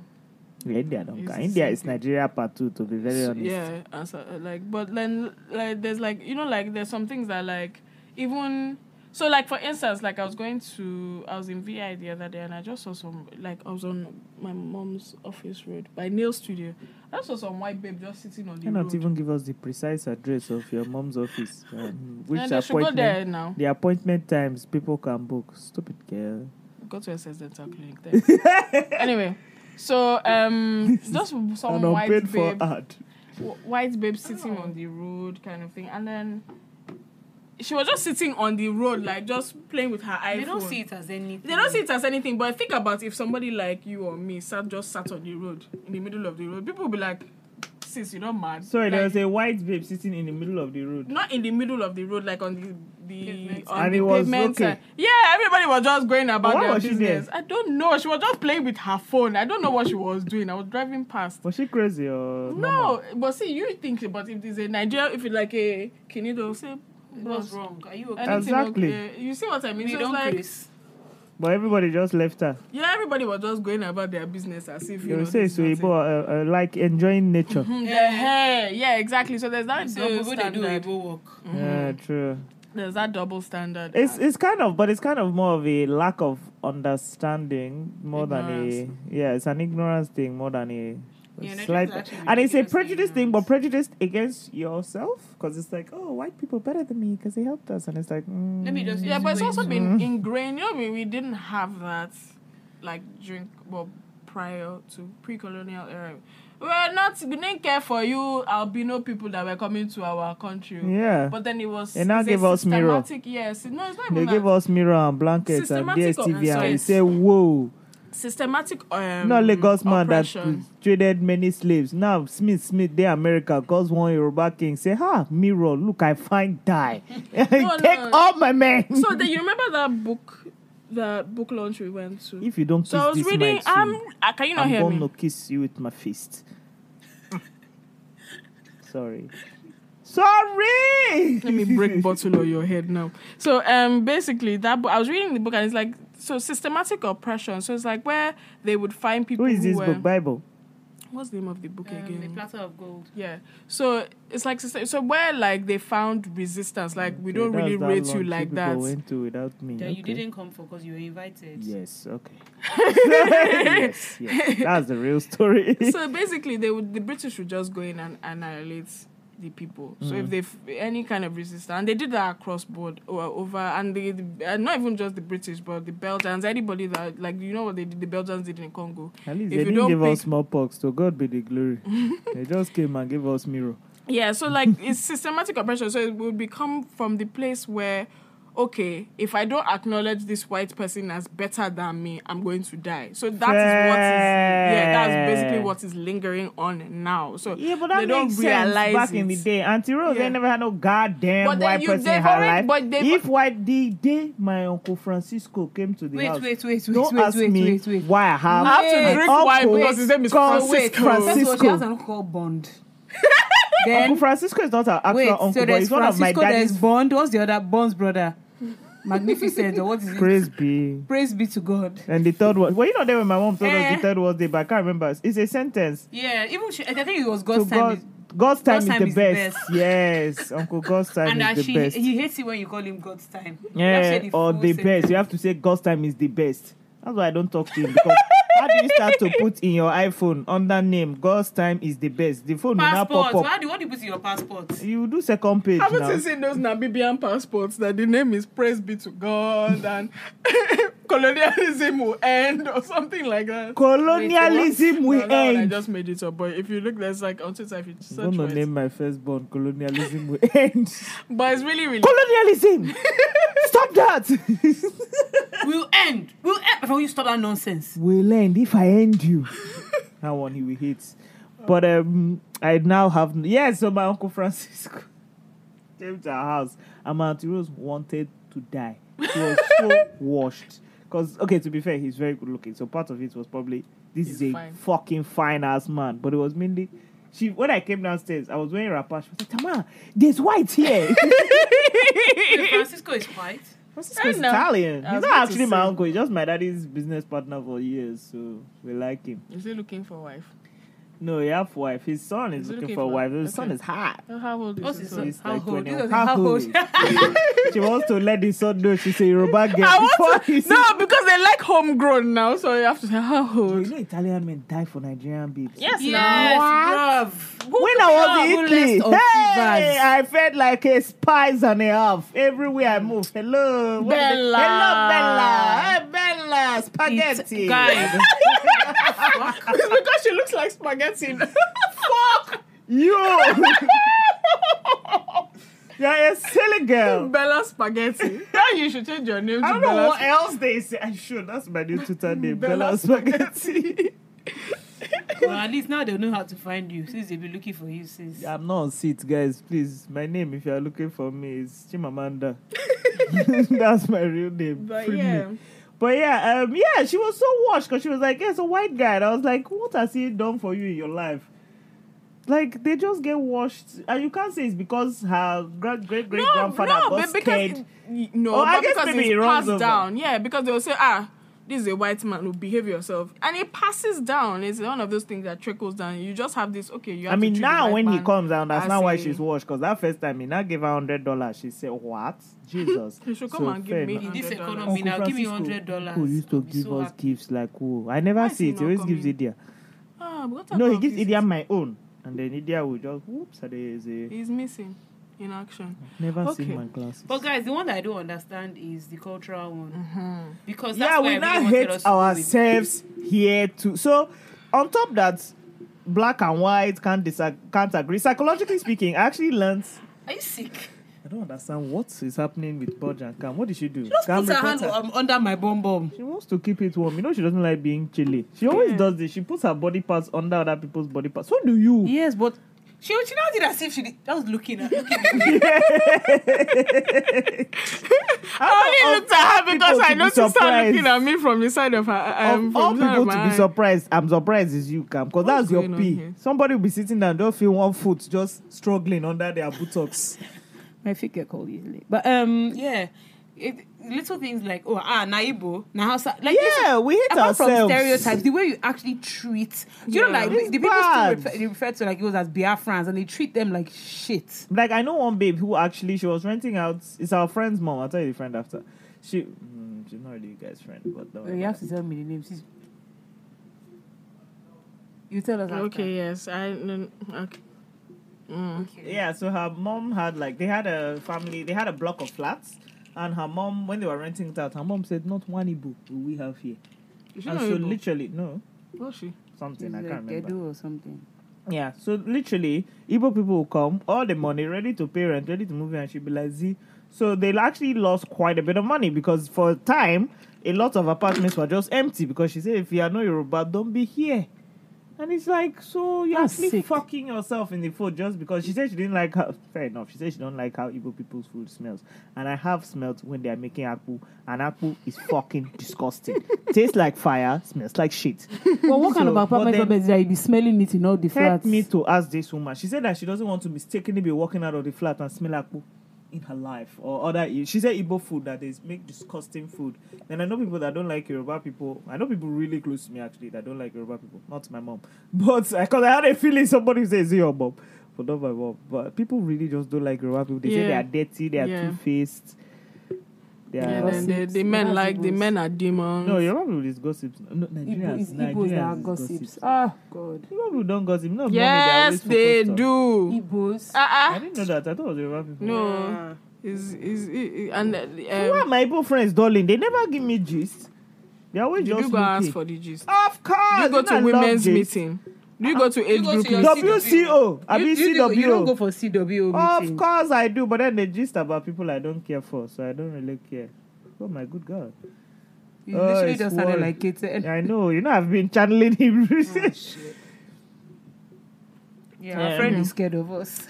India don't care. India is Nigeria part two, to be very honest. Yeah, but then there's like... You know, like there's some things that like... Even so, like for instance, like I was in VI the other day, and I just saw I was on my mom's office road by nail studio. I just saw some white babe just sitting on the road. Cannot even give us the precise address of your mom's office, which appointment? Should go there now. The appointment times people can book. Stupid girl. Go to SS Dental Clinic. Then. Anyway, so just some white babe, sitting on the road, kind of thing, and then. She was just sitting on the road, like, just playing with her iPhone. They don't see it as anything. But think about if somebody like you or me just sat on the road, in the middle of the road. People will be like, Since you're not mad. Sorry, like, there was a white babe sitting in the middle of the road. Not in the middle of the road, like on the pavement. Okay. Yeah, everybody was just going about their business. I don't know. She was just playing with her phone. I don't know what she was doing. I was driving past. Was she crazy or no? But see, you think about if there's a Nigerian, if it's like a Kinido, say what's wrong? Are you okay? Exactly. Okay? You see what I mean? We don't like, but everybody just left her. Yeah, everybody was just going about their business as if, you know. Say so, Igbo, like enjoying nature. Mm-hmm. Yeah, exactly. So there's that double standard. They do Igbo work. Mm-hmm. Yeah, true. There's that double standard. It's kind of more of a lack of understanding, more ignorance. It's an ignorance thing more than a slight, and it's a prejudice thing, but prejudice against yourself, because it's like, oh, white people better than me because they helped us, and it's like, let me just but it's also been ingrained. You know, we didn't have that, like, prior to pre-colonial era. We didn't care for you albino people that were coming to our country. Yeah. But then it was... They now gave us mirror. Yes. No, it's not even They gave us mirror and blankets and DSTV and we say, whoa. Systematic not Lagos man that traded many slaves. Now, Smith, they America, cause one Yoruba king, say, mirror, look, I find die. Take all my men. So, do you remember that book? The book launch we went to. If you don't kiss, so I was reading. Can you not hear me? I'm going to kiss you with my fist. Sorry. Let me break bottle on your head now. So basically that book, I was reading the book and it's like, so systematic oppression. So it's like where they would find people. Who is this book? Bible. What's the name of the book again? The Platter of Gold. Yeah. So it's like, so where like they found resistance, like we don't really rate you like that. Went to without me. You didn't come for because you were invited. Yes. Okay. yes. That's the real story. So basically, the British would just go in and annihilate the people. So if they any kind of resistance, and they did that across board not even just the British, but the Belgians, anybody that, like, you know what they did, the Belgians did in Congo. At least they didn't give us smallpox, so God be the glory. They just came and gave us mirror. Yeah, so like it's systematic oppression. So it will become from the place where, okay, if I don't acknowledge this white person as better than me, I'm going to die. So that that's basically what is lingering on now. So yeah, but that they don't realize back in the day, Auntie Rose, they never had no goddamn white person in her life. But if white the day my Uncle Francisco came to the house, don't ask me why I have to drink wine because his name is Francisco. She has an alcohol bond. Then, Uncle Francisco is not our actual uncle, so but he's one of my daddy's... Bond. What's the other? Bond's brother. Magnificent. Or what is it? Praise be to God. And the third one. Well, you know, then when my mom told us the third was day, but I can't remember. It's a sentence. Yeah, even she, I think it was God's time. God's time is the best. Yes, Uncle God's time and is the best. He hates it when you call him God's time. Yeah, or the best. You have to say God's time is the best. That's why I don't talk to him, because... How do you start to put in your iPhone under name, God's time is the best? The phone passport. Will now pop up. What do you put in your passport? You do second page. Haven't you seen those Namibian passports that the name is Praise Be to God and colonialism will end or something like that? Colonialism will end. I just made it up, but if you look, there's like on Twitter, if you search I'm going to name my firstborn, colonialism will end. But it's really... Colonialism! Stop that! We'll end. Before you stop that nonsense. We'll end. If I end you, that one he will hit. But I now have so my Uncle Francisco came to our house, and my Auntie Rose wanted to die. She was so washed because, to be fair, he's very good looking. So part of it was probably he's a fucking fine ass man. But it was mainly she. When I came downstairs, I was wearing a wrapper. She was like, "Tama, there's white here." Francisco is white. Francisco is Italian. He's not actually my uncle. He's just my daddy's business partner for years, so we like him. Is he looking for a wife? No, he has a wife. His son is looking for a wife. His son is hot. How old is his son? He's like 21. How old? She wants to let his son know she's a Yoruba girl. No, because they like homegrown now, so you have to say how old. You know Italian men die for Nigerian babes. Yes, when I was in Italy, I felt like a spice and a half. Everywhere I moved. Hello, Bella. Hello, Bella. Hey, Bella. Spaghetti. Guys. It's because she looks like spaghetti. Fuck you! You're a silly girl. Bella Spaghetti. Now you should change your name to Bella. I don't know what else they say. I should. That's my new Twitter name. Bella Spaghetti. Well, at least now they know how to find you, since they've been looking for you since. I'm not on seat, guys. Please, my name, if you are looking for me, is Chimamanda. That's my real name. But free yeah. Me. But yeah, she was so washed because she was like, yeah, it's a white guy. And I was like, what has he done for you in your life? Like, they just get washed. And you can't say it's because her great-great-grandfather got scared. No, oh, I guess because maybe it's passed over. Down. Yeah, because they'll say, this is a white man who behave yourself. And it passes down. It's one of those things that trickles down. You just have this, okay, you have to treat now the white man he comes down, that's not why she's washed. Because that first time, he now gave her $100. She said, what? Jesus. You should come and give me this economy now. Give me $100. Who used to give us gifts like who? I never see it. He always gives India. No, he gives India my own. And then India will just, whoops, he's missing in action. Never seen my classes. But guys, the one that I don't understand is the cultural one. Mm-hmm. Because that's why we now hate ourselves here too. So, on top that, black and white can't agree. Psychologically speaking, I actually learned... Are you sick? I don't understand what is happening with Bodge and Cam. What did she do? She just puts her hand under my bum. She wants to keep it warm. You know, she doesn't like being chilly. She always does this. She puts her body parts under other people's body parts. So do you. Yes, but she now did as if she did. I was looking at her. I only looked at her because I noticed her looking at me from the side of her. All people to be surprised. I'm surprised is you, Cam, because that's your pee. Somebody will be sitting there and don't feel one foot just struggling under their buttocks. My feet get cold easily. But, little things like, Naibo, Nahasa. Like, we hate ourselves. Apart from stereotypes, the way you actually treat, you know, like, the people still refer to, like, it was as Biafrans, and they treat them like shit. Like, I know one babe who actually, she was renting out, it's our friend's mom, I'll tell you the friend after. She's not really you guys' friend, but... Don't you have to tell me the name, she's... You tell us after. Okay, yes, okay. Mm. Okay. Yeah, so her mom had they had a block of flats, and her mom, when they were renting it out, her mom said, not one Igbo do we have here. And so Igbo? Literally, no. Was she? Something, I can't remember. Gedo or something. Yeah, so literally, Igbo people will come, all the money, ready to pay rent, ready to move in, and she'll be like, Z. So they actually lost quite a bit of money, because for a time, a lot of apartments were just empty, because she said, if you are not Yoruba, don't be here. And it's like, so you're actually fucking yourself in the food just because she said she didn't like how... Fair enough. She said she don't like how Igbo people's food smells. And I have smelled when they are making akpu. And akpu is fucking disgusting. Tastes like fire. Smells like shit. Well, what kind of apartment is that you be smelling it in all the flats? Help me to ask this woman. She said that she doesn't want to mistakenly be walking out of the flat and smell akpu in her life or other. She said Igbo food that they make disgusting food. Then I know people that don't like Yoruba people. I know people really close to me actually that don't like Yoruba people. Not my mom, but because I had a feeling somebody says your mom, but not my mom. But people really just don't like Yoruba people. They say they are dirty, they are two-faced. The men are demons. No, Yoruba people is gossips. No, Nigerians are gossips. Ah, God. Yoruba people don't gossip. No, yes, they do. Igbos. I didn't know that. I thought it was Yoruba people. No, who are my Igbo friends, darling? They never give me gist. They always just you go ask for the gist. Of course. You go to women's meeting. Do you go to age group? WCO. You don't go for CWO meeting. Of course I do, but then they gist about people I don't care for, so I don't really care. Oh my good God. You literally just sounded like it. I know. You know, I've been channeling him. Oh, shit. Yeah, our friend is scared of us.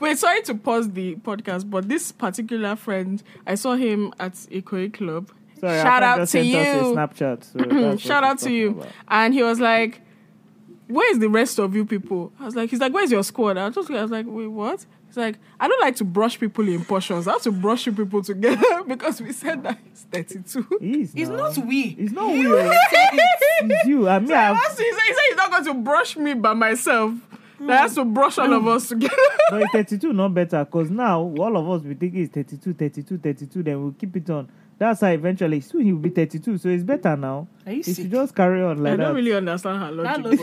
Wait, sorry to pause the podcast, but this particular friend, I saw him at a Koi club. Sorry, shout out to you. Snapchat. So shout out to you. About. And he was like, where is the rest of you people? I was like, he's like, where's your squad? I was like, wait, what? He's like, I don't like to brush people in portions. I have to brush you people together because we said that it's 32. It's not we. It's not we. It's you. I mean, he said he's not going to brush me by myself. I have to brush all of us together. But it's 32 not better because now all of us, we think it's 32, then we'll keep it on. That's how eventually soon he'll be 32, so it's better now. Are you sick? Should just carry on like that. I don't really understand her logic.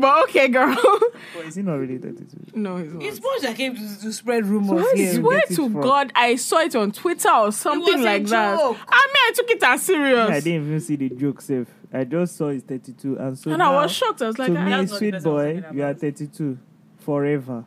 But okay, girl. But is he not really 32? No, he's not. It's Bodge that came to spread rumors. So I swear to God, I saw it on Twitter or something like that. I mean, I took it as serious. I didn't even see the joke safe. I just saw it's 32, and I was shocked. I was like, to me, sweet boy, you are 32 forever.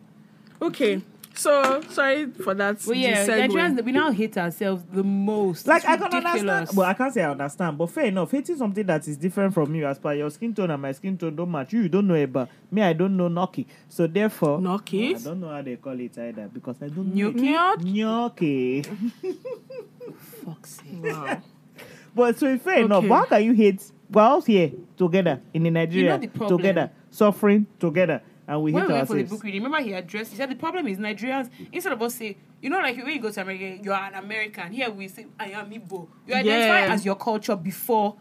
Okay. So sorry for that. Well, yeah, Nigerians, we now hate ourselves the most. Like, I can understand. Well, I can't say I understand, but fair enough. Hating something that is different from you, as per your skin tone and my skin tone don't match. You don't know about me. I don't know gnocchi. So therefore, gnocchi. Well, I don't know how they call it either because I don't know gnocchi. Fuck's sake. Wow. But so fair enough. Why can you hate? We're all here together in Nigeria, you know, together suffering together. And we when we went for the book reading, remember he addressed, he said the problem is Nigerians, instead of us say, you know, like when you go to America, you are an American. Here we say, I am Igbo. You identify as your culture before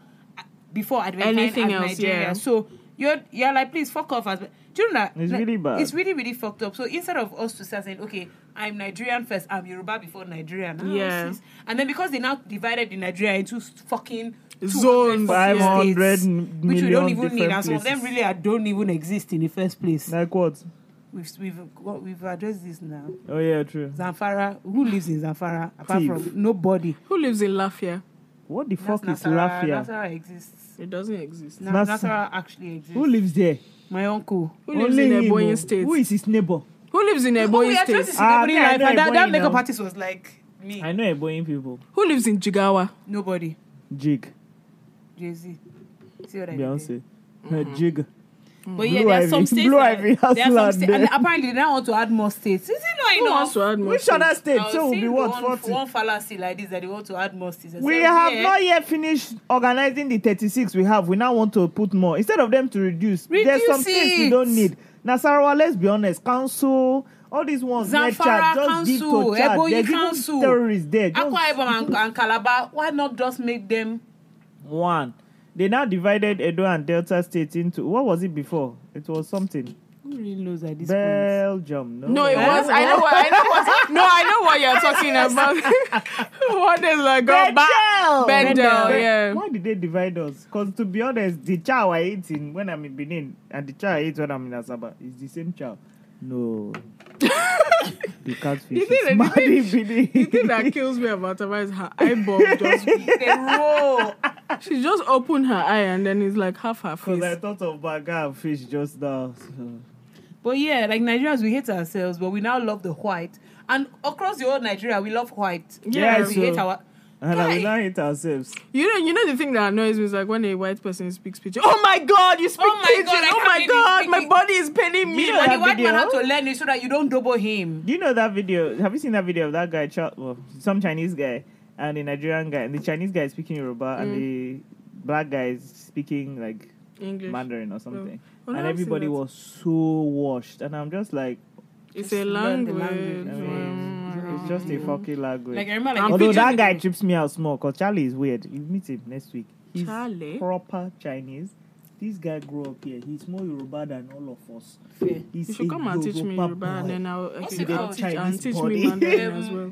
anything as else, Nigeria. Yeah. So you're like, please fuck off. As, do you know that? It's like, really bad. It's really, really fucked up. So instead of us to start saying, okay, I'm Nigerian first, I'm Yoruba before Nigerian. And then because they now divided the Nigeria into fucking zones, 500 million, which we don't even need, and some of them really don't even exist in the first place. Like what? We've addressed this now. Oh yeah, true. Zamfara. Who lives in Zamfara? Apart from nobody. Who lives in Lafia? What the fuck is Lafia? Nasara exists. It doesn't exist. Nasara actually exists. Who lives there? My uncle. Who lives in Ebonyi State? Who is his neighbor? Who lives in Ebonyi State? That makeup artist was like me. I know Ebonyi people. Who lives in Jigawa? Nobody. Jay-Z. See what I mean? Beyonce. Jig. But yeah, there are some states. And apparently, they don't want to add more states. Is it not enough? Which other states? So will be what? 40. One fallacy like this that they want to add more states. We have not yet finished organizing the 36 we have. We now want to put more. Instead of them to reduce, there's some states we don't need. Nasarawa, let's be honest. Council. All these ones, Zamfara Council, Ebonyi Council, terrorists there. Akwa Ibom and Calabar, why not just make them one? They now divided Edo and Delta State into, what was it before? It was something. Who really knows at this point? Belgium, no, it was. I know what you're talking about. What is like Bendel, yeah. Why did they divide us? Because to be honest, the chow I eat when I'm in Benin and the chow I eat when I'm in Asaba is the same chow. No. The catfish is mad in Benin. The thing that kills me about her is her eyeball just roll. She just opened her eye and then it's like half her face. Because I thought of baga and fish just now. So. But yeah, like Nigerians, we hate ourselves, but we now love the white. And across the whole Nigeria, we love white. Yeah, we hate our... And we now hate ourselves. You know the thing that annoys me is like when a white person speaks pidgin. Oh my God, you speak pidgin. Oh my God, my body is paining me. And the white man had to learn it so that you don't double him. Do you know that video? Have you seen that video of that guy, some Chinese guy and a Nigerian guy? And the Chinese guy is speaking Yoruba and the black guy is speaking like English, Mandarin or something. Well, and everybody was so washed. And I'm just like... It's a language. It's just a fucking language. Like, I remember, although that guy trips me out small because Charlie is weird. You meet him next week. He's Charlie? Proper Chinese. This guy grew up here. He's more Yoruba than all of us. Fair. You should come and teach me Yoruba and then I can teach me Mandarin as well.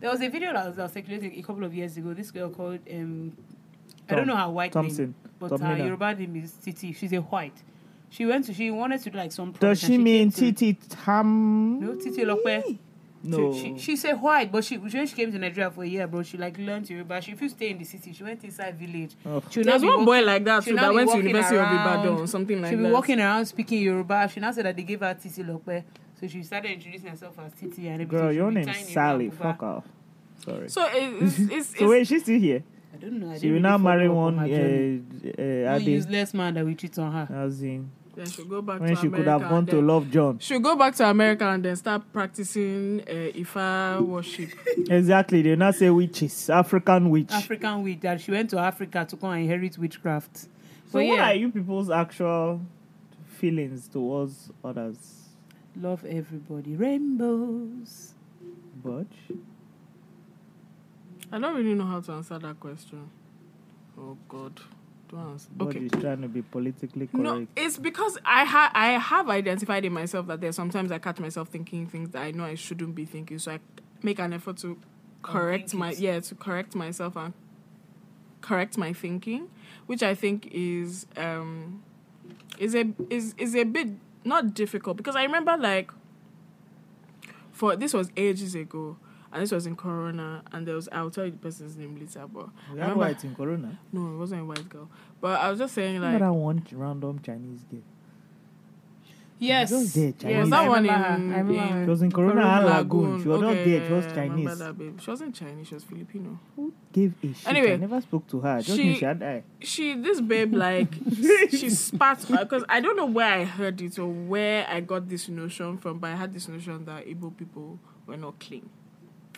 There was a video that was circulating a couple of years ago. This girl called, I don't know her white name, but her Yoruba name is Titi. She's a white. She wanted to do like some project. Does she mean Titi Tam? No, Titi Lokwe. No. She said white, but when she came to Nigeria for a year, bro, she like learned Yoruba. She refused to stay in the city. She went inside village. Oh. There's one boy like that too that went to University of Ibadan or something like that. She'll be walking around speaking Yoruba. She now said that they gave her Titi Lokwe. So she started introducing herself as Titi. And girl, your name's Sally. Fuck off. Sorry. So it's so wait, she's still here? I don't know. She will now marry one useless man that will cheat on her. As in, then she'll go back to America. When she could have gone to Love John. She'll go back to America and then start practicing Ifa worship. Exactly. They'll not say witches. African witch. African witch. That she went to Africa to come and inherit witchcraft. So what are you people's actual feelings towards others? Love everybody. Rainbows. Butch. I don't really know how to answer that question. Oh God, don't answer. Okay. But you're trying to be politically correct. No, it's because I have identified in myself that there's sometimes I catch myself thinking things that I know I shouldn't be thinking, so I make an effort to correct myself and correct my thinking, which I think is a bit not difficult because I remember like this was ages ago. And this was in Corona, and there was, I'll tell you the person's name later, but... We had white in Corona? No, it wasn't a white girl. But I was just saying, like... Remember that one random Chinese girl? Yes. She was there, Chinese. Was that one in... She was in Corona Lagoon. She was not there. She was Chinese. She wasn't Chinese. She was Filipino. Who gave a shit? Anyway, I never spoke to her. Just she had eye. She, this babe, like, she spat. Because I don't know where I heard it or where I got this notion from, but I had this notion that Igbo people were not clean.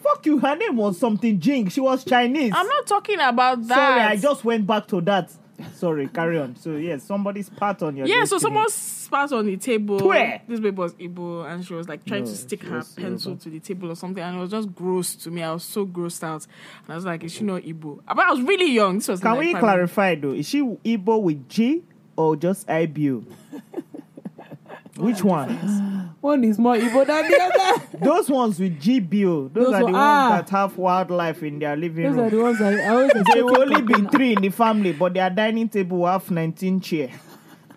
Fuck you. Her name was something Jing. She was Chinese. I'm not talking about that. Sorry, I just went back to that. Sorry, carry on. So, yes, somebody spat on your... Yeah, destiny. So someone spat on the table. Where? This baby was Igbo and she was like trying to stick her pencil to the table or something, and it was just gross to me. I was so grossed out. And I was like, is she not Igbo? But I was really young. This was... Can we clarify though? Is she Igbo with G or just IBU? Which one? One is more Igbo than the other. Those ones with GBO, those are the ones that have wildlife in their living room. Those are the ones that I always... They've only been 3 in the family, but their dining table will have 19 chairs.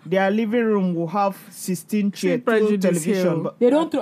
Their living room will have 16 chairs, 2 television. But they don't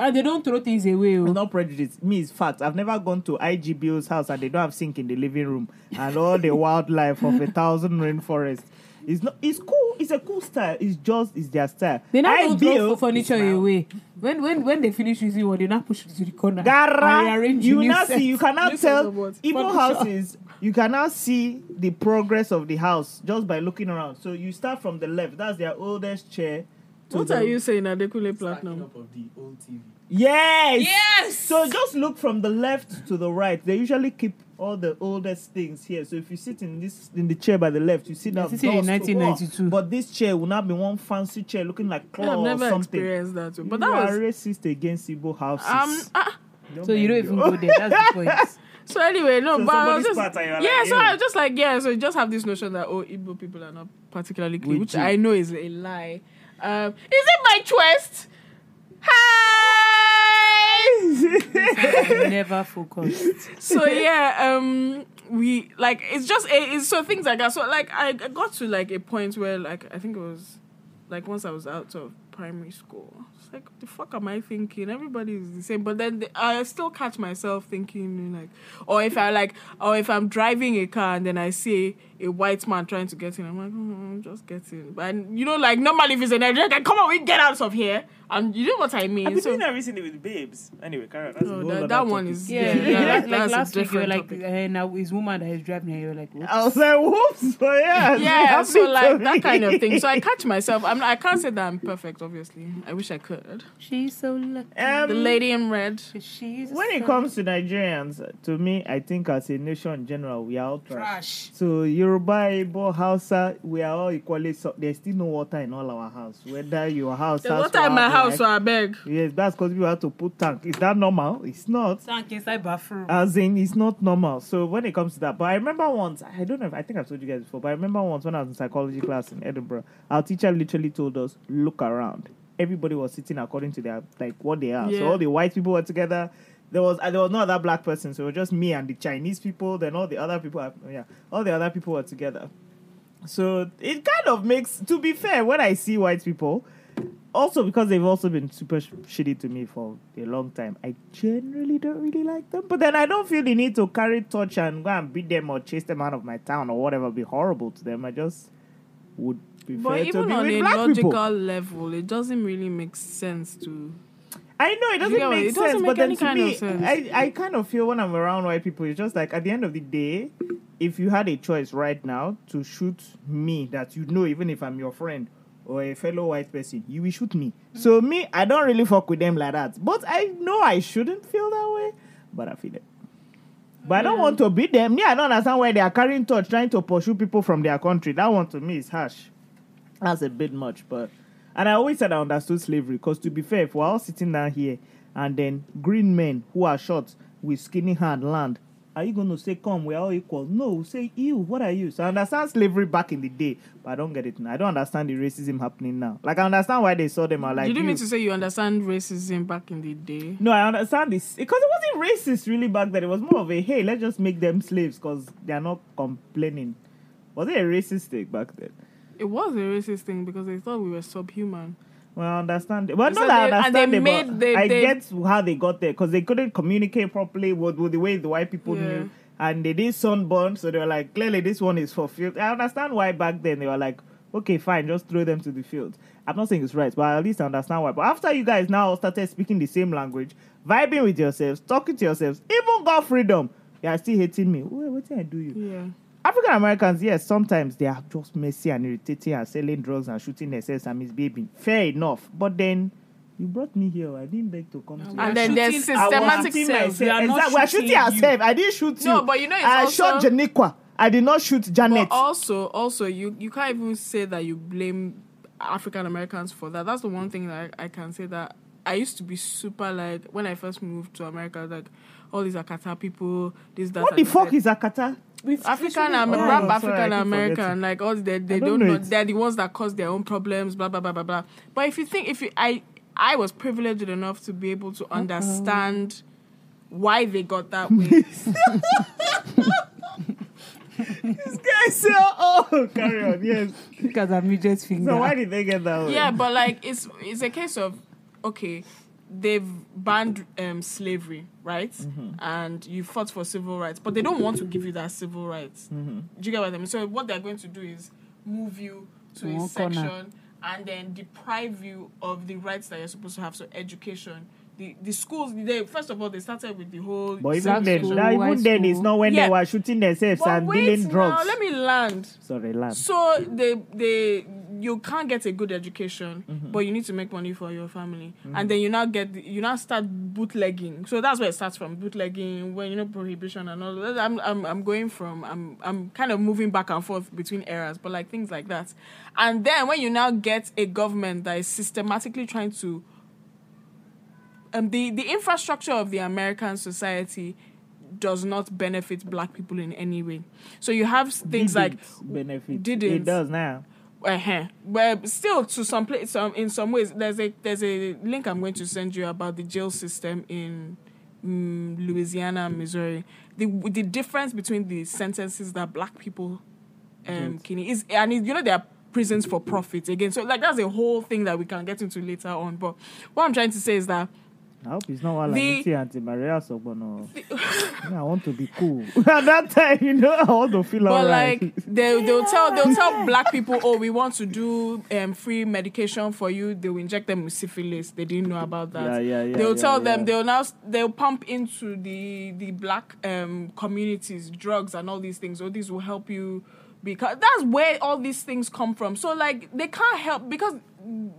throw things away. It's not prejudice. Me, it's fact. I've never gone to IGBO's house and they don't have sink in the living room and all the wildlife of 1,000 rainforests. It's not. It's cool. It's a cool style. It's their style. They now don't throw furniture away. When they finish using one, they now push it to the corner. Gara, you now see. You cannot tell Igbo houses. You cannot see the progress of the house just by looking around. So you start from the left. That's their oldest chair. What are you saying? Adekule Platinum. Up of the old TV. Yes. Yes. So just look from the left to the right. They usually keep all the oldest things here. So if you sit in the chair by the left, you sit down. It's in 1992. But this chair will not be one fancy chair looking like claw or something. I've never experienced that. Too. But that was racist against Igbo houses. So you don't even go there. That's the point. So anyway, no. So but I was just so I was just like So you just have this notion that Igbo people are not particularly clean, which I know is a lie. Is it my twist? Hi! Never focused. So we like it's so things like that. So like I got to like a point where like I think it was like once I was out of primary school, it's like the fuck am I thinking? Everybody is the same. But then I still catch myself thinking like, or if I'm driving a car and then I see a white man trying to get in, I'm like, just get in. But you know, like normally if it's a Nigerian, like, come on, we get out of here. And you know what I mean. I've been doing that recently with babes. Anyway, Karen, that's a whole other topic. One is like last week you were like, now it's woman that is driving and you're like, whoops. I was like, whoops. But so like that kind of thing. So I catch myself. I can't say that I'm perfect, obviously. I wish I could. She's so lucky. The lady in red. When it comes to Nigerians, to me, I think as a nation in general, we are all trash. So Yoruba, Igbo, Hausa, we are all equally. So there's still no water in all our house. Whether your house has water in my house, so I beg. Yes, that's because we have to put tank. Is that normal? It's not. Tank inside bathroom. As in, it's not normal. So when it comes to that, but I remember once, I don't know if I think I've told you guys before, but I remember once when I was in psychology class in Edinburgh, our teacher literally told us, look around. Everybody was sitting according to their like what they are. Yeah. So all the white people were together. There was no other black person, so it was just me and the Chinese people. Then all the other people, all the other people were together. So it kind of makes, to be fair, when I see white people, also because they've also been super shitty to me for a long time, I generally don't really like them. But then I don't feel the need to carry torch and go and beat them or chase them out of my town or whatever, be horrible to them. I just would prefer to be with black people. But even on a logical level, it doesn't really make sense to... I know it doesn't make sense, but then to me, I kind of feel when I'm around white people, it's just like at the end of the day, if you had a choice right now to shoot me, that you know, even if I'm your friend or a fellow white person, you will shoot me. So me, I don't really fuck with them like that. But I know I shouldn't feel that way, but I feel it. But I don't want to beat them. Me, I don't understand why they are carrying torch, trying to pursue people from their country. That one to me is harsh. That's a bit much, but. And I always said I understood slavery because, to be fair, if we're all sitting down here and then green men who are short with skinny hand land, are you going to say, come, we're all equal? No, say, ew, what are you? So I understand slavery back in the day, but I don't get it now. I don't understand the racism happening now. Like, I understand why they saw them. I like, you didn't mean to say you understand racism back in the day? No, I understand this. Because it wasn't racist really back then. It was more of a, hey, let's just make them slaves because they're not complaining. Was it a racist thing back then? It was a racist thing because they thought we were subhuman. Well, I understand. Well, so I understand I get how they got there because they couldn't communicate properly with the way the white people knew. And they did sunburn, so they were like, clearly this one is fulfilled. I understand why back then they were like, okay, fine, just throw them to the field. I'm not saying it's right, but at least I understand why. But after you guys now started speaking the same language, vibing with yourselves, talking to yourselves, even got freedom, you are still hating me. What did I do you? Yeah. African Americans, yes, sometimes they are just messy and irritating and selling drugs and shooting themselves and misbehaving. Fair enough. But then you brought me here. I didn't beg to come to you. And then there's systematic sales. We are not shooting ourselves. I didn't shoot you. No, but you know it's also... I shot Janiqua. I did not shoot Janet. But also, you can't even say that you blame African Americans for that. That's the one thing that I can say that I used to be super like when I first moved to America, like all these Akata people, this that. What the fuck is Akata? African American, like all they don't know they're the ones that cause their own problems, blah blah blah blah blah. But I was privileged enough to be able to understand why they got that way. This guy said, "Oh, carry on, yes." Because I'm midget's finger. So why did they get that way? Yeah, but like it's a case of okay, they've banned slavery, right? Mm-hmm. And you fought for civil rights, but they don't want to give you that civil rights. Mm-hmm. Do you get what I mean? So what they're going to do is move you to a section and then deprive you of the rights that you're supposed to have. So education. The schools, first of all, they started with the whole... But even then, it's not when they were shooting themselves and dealing drugs. Now, let me land. Sorry, land. So, you can't get a good education, but you need to make money for your family. Mm-hmm. And then you now start bootlegging. So, that's where it starts from, bootlegging, when, prohibition and all that. I'm kind of moving back and forth between eras, but, like, things like that. And then, when you now get a government that is systematically trying to... the infrastructure of the American society does not benefit black people in any way. So you have things it does now. But still, to some place, in some ways, there's a link I'm going to send you about the jail system in Louisiana and Missouri. The difference between the sentences that black people can is, and they are prisons for profit again. So like that's a whole thing that we can get into later on. But what I'm trying to say is that I hope it's not while I'm eating Auntie Maria Sobono. I want to be cool. At that time, I want to feel all right. But like, they'll tell black people, oh, we want to do free medication for you. They'll inject them with syphilis. They didn't know about that. Yeah, they'll tell them, they'll pump into the black communities, drugs and all these things. Oh, these will help you. Because that's where all these things come from. So, like, they can't help because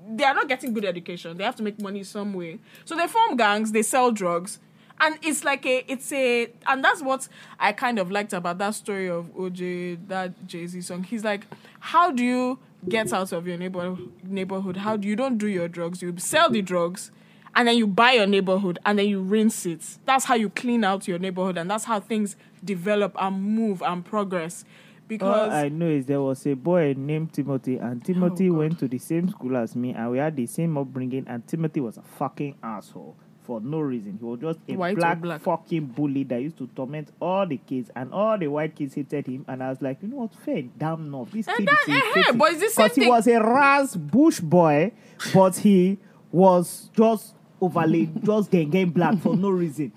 they are not getting good education. They have to make money some way. So they form gangs, they sell drugs. And it's like and that's what I kind of liked about that story of OJ, that Jay-Z song. He's like, how do you get out of your neighborhood? How do you don't do your drugs? You sell the drugs and then you buy your neighborhood and then you rinse it. That's how you clean out your neighborhood and that's how things develop and move and progress. Because all I know is there was a boy named Timothy, and Timothy went to the same school as me, and we had the same upbringing, and Timothy was a fucking asshole for no reason. He was just a black fucking bully that used to torment all the kids, and all the white kids hated him, and I was like, you know what, fair, damn enough. This kid is because he was a ras bush boy, but he was just overly, just getting black for no reason.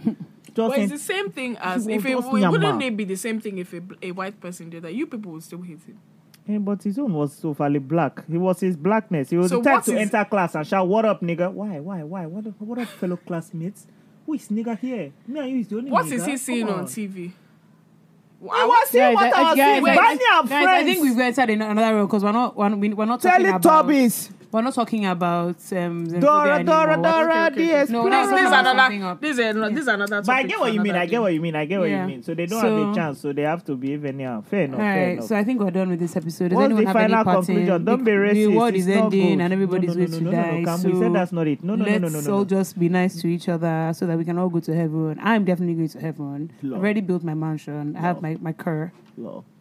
But it's the same thing as wouldn't it be the same thing if a white person did that? You people would still hate him. Yeah, but his own was so fairly black. He was his blackness. He was the type to enter class and shout, "What up, nigga? Why? What up, fellow classmates? Who is nigga here? Me and you is the only nigga." What is he seeing on TV? I think we've entered another room because we're not talking about Teletubbies. We're not talking about Dora. DS. No, this is another topic. But I get what you mean. So they don't have a chance. So they have to behave anyhow. Fair enough. All right. So I think we're done with this episode. Does anyone have any conclusion? Don't be racist. The world is ending and everybody's going to die. So we said that's not it. No. Let's all just be nice to each other so that we can all go to heaven. I'm definitely going to heaven. I already built my mansion. I have my cur.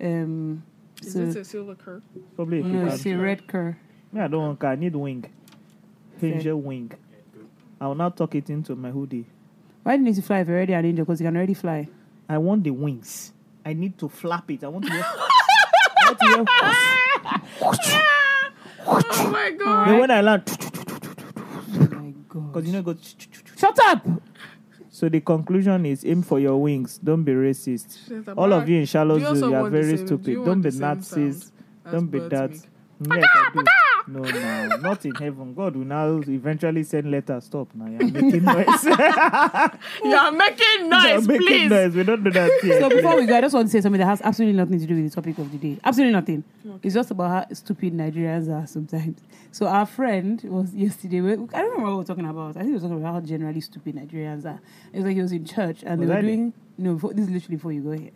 Is this a silver cur? Probably. No, it's a red cur. I don't want car. I need wing. Angel wing. I will not tuck it into my hoodie. Why do you need to fly if you're already an angel? Because you can already fly. I want the wings. I need to flap it. I want to hear... Oh, my God. Then when I land... Oh, my God. Because it goes... Shut up! So the conclusion is aim for your wings. Don't be racist. All of you in Charlottesville, you are very stupid. Don't be Nazis. Don't be that. Yes, I do. No, no, not in heaven. God will now eventually send letters. Stop now. You're making noise. You're making noise, please. We don't do that here. So before we go, I just want to say something that has absolutely nothing to do with the topic of the day. Absolutely nothing. Okay. It's just about how stupid Nigerians are sometimes. So our friend was yesterday. I don't remember what we were talking about. I think we were talking about how generally stupid Nigerians are. It was like he was in church and this is literally before you go here.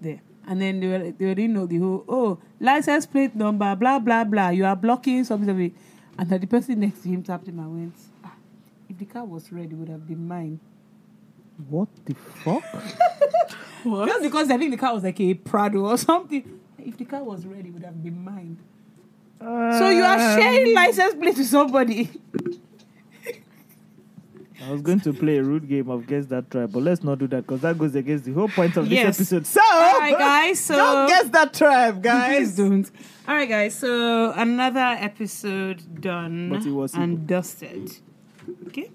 There. And then they were doing the whole, license plate number, blah, blah, blah. You are blocking something. And the person next to him tapped him and went, if the car was red, it would have been mine. What the fuck? What? Just because I think the car was like a Prado or something. If the car was red, it would have been mine. So you are sharing license plate with somebody. I was going to play a rude game of Guess That Tribe, but let's not do that because that goes against the whole point of this episode. So, all right, guys, don't Guess That Tribe, guys. Please don't. All right, guys, so another episode done and dusted. Okay?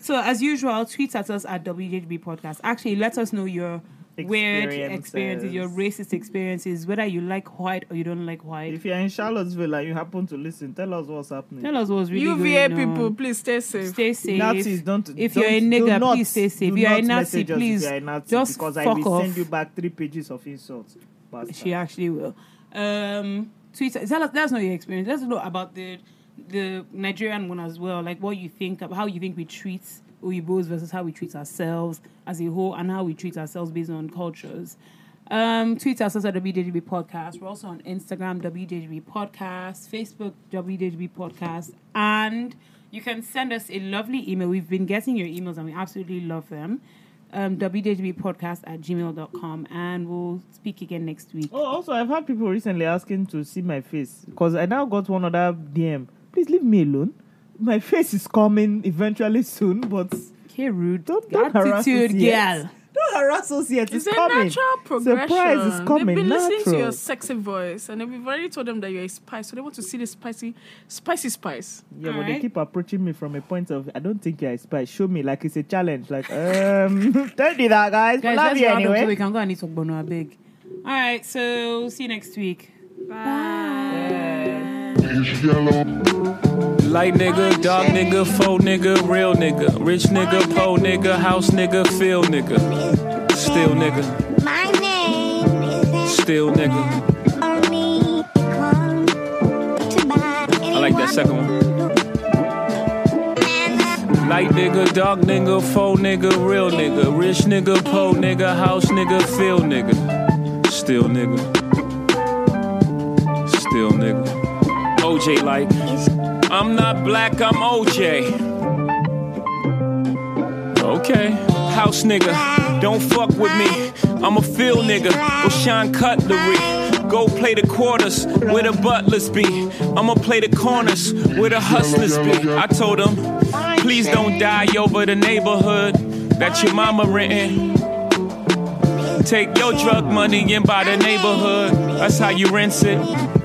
So, as usual, tweet at us at WJGB Podcast. Actually, let us know your weird experiences, your racist experiences, whether you like white or you don't like white. If you're in Charlottesville and you happen to listen, tell us what's happening. Tell us what's really UVA going people, on. Please stay safe. Stay safe. Nazis, if you're a nigger, please stay safe. If you're a Nazi, please just because fuck off. Because I will send you back 3 pages of insults. Bastard. She actually will. Tweet. Tell us. Let us know your experience. Let us know about the Nigerian one as well. Like what you think about how you think we treat Uyibos versus how we treat ourselves as a whole and how we treat ourselves based on cultures. Tweet us at WJGB Podcast. We're also on Instagram, WJGB Podcast, Facebook, WJGB Podcast, and you can send us a lovely email. We've been getting your emails and we absolutely love them. WJGBpodcast@gmail.com, and we'll speak again next week. Oh, also, I've had people recently asking to see my face because I now got one other DM. Please leave me alone. My face is coming eventually soon, but... Okay, rude. Don't harass us yet. Don't harass us yet. It's coming. A natural progression. Surprise is coming. They've been listening to your sexy voice, and we've already told them that you're a spice, so they want to see the spicy spice. Yeah, all but right. They keep approaching me from a point of, I don't think you're a spice. Show me, like it's a challenge. Like, don't do that, guys. Guys, love you anyway. So we can go and eat ogbono, I beg. All right, so see you next week. Bye. Light nigga, dark nigga, faux nigga, real nigga, rich nigga, poor nigga, house nigga, field nigga, still nigga. My name is still nigga. I like that second one. Light nigga, dark nigga, faux nigga, real nigga, rich nigga, poor nigga, house nigga, field nigga, still nigga. Still nigga. OJ like. I'm not black, I'm OJ. Okay. House nigga, don't fuck with me. I'm a field nigga, with Sean Cutlery. Go play the quarters, where the butlers be. I'ma play the corners, where the hustlers be. I told him, please don't die over the neighborhood that your mama renting. Take your drug money and buy the neighborhood. That's how you rinse it.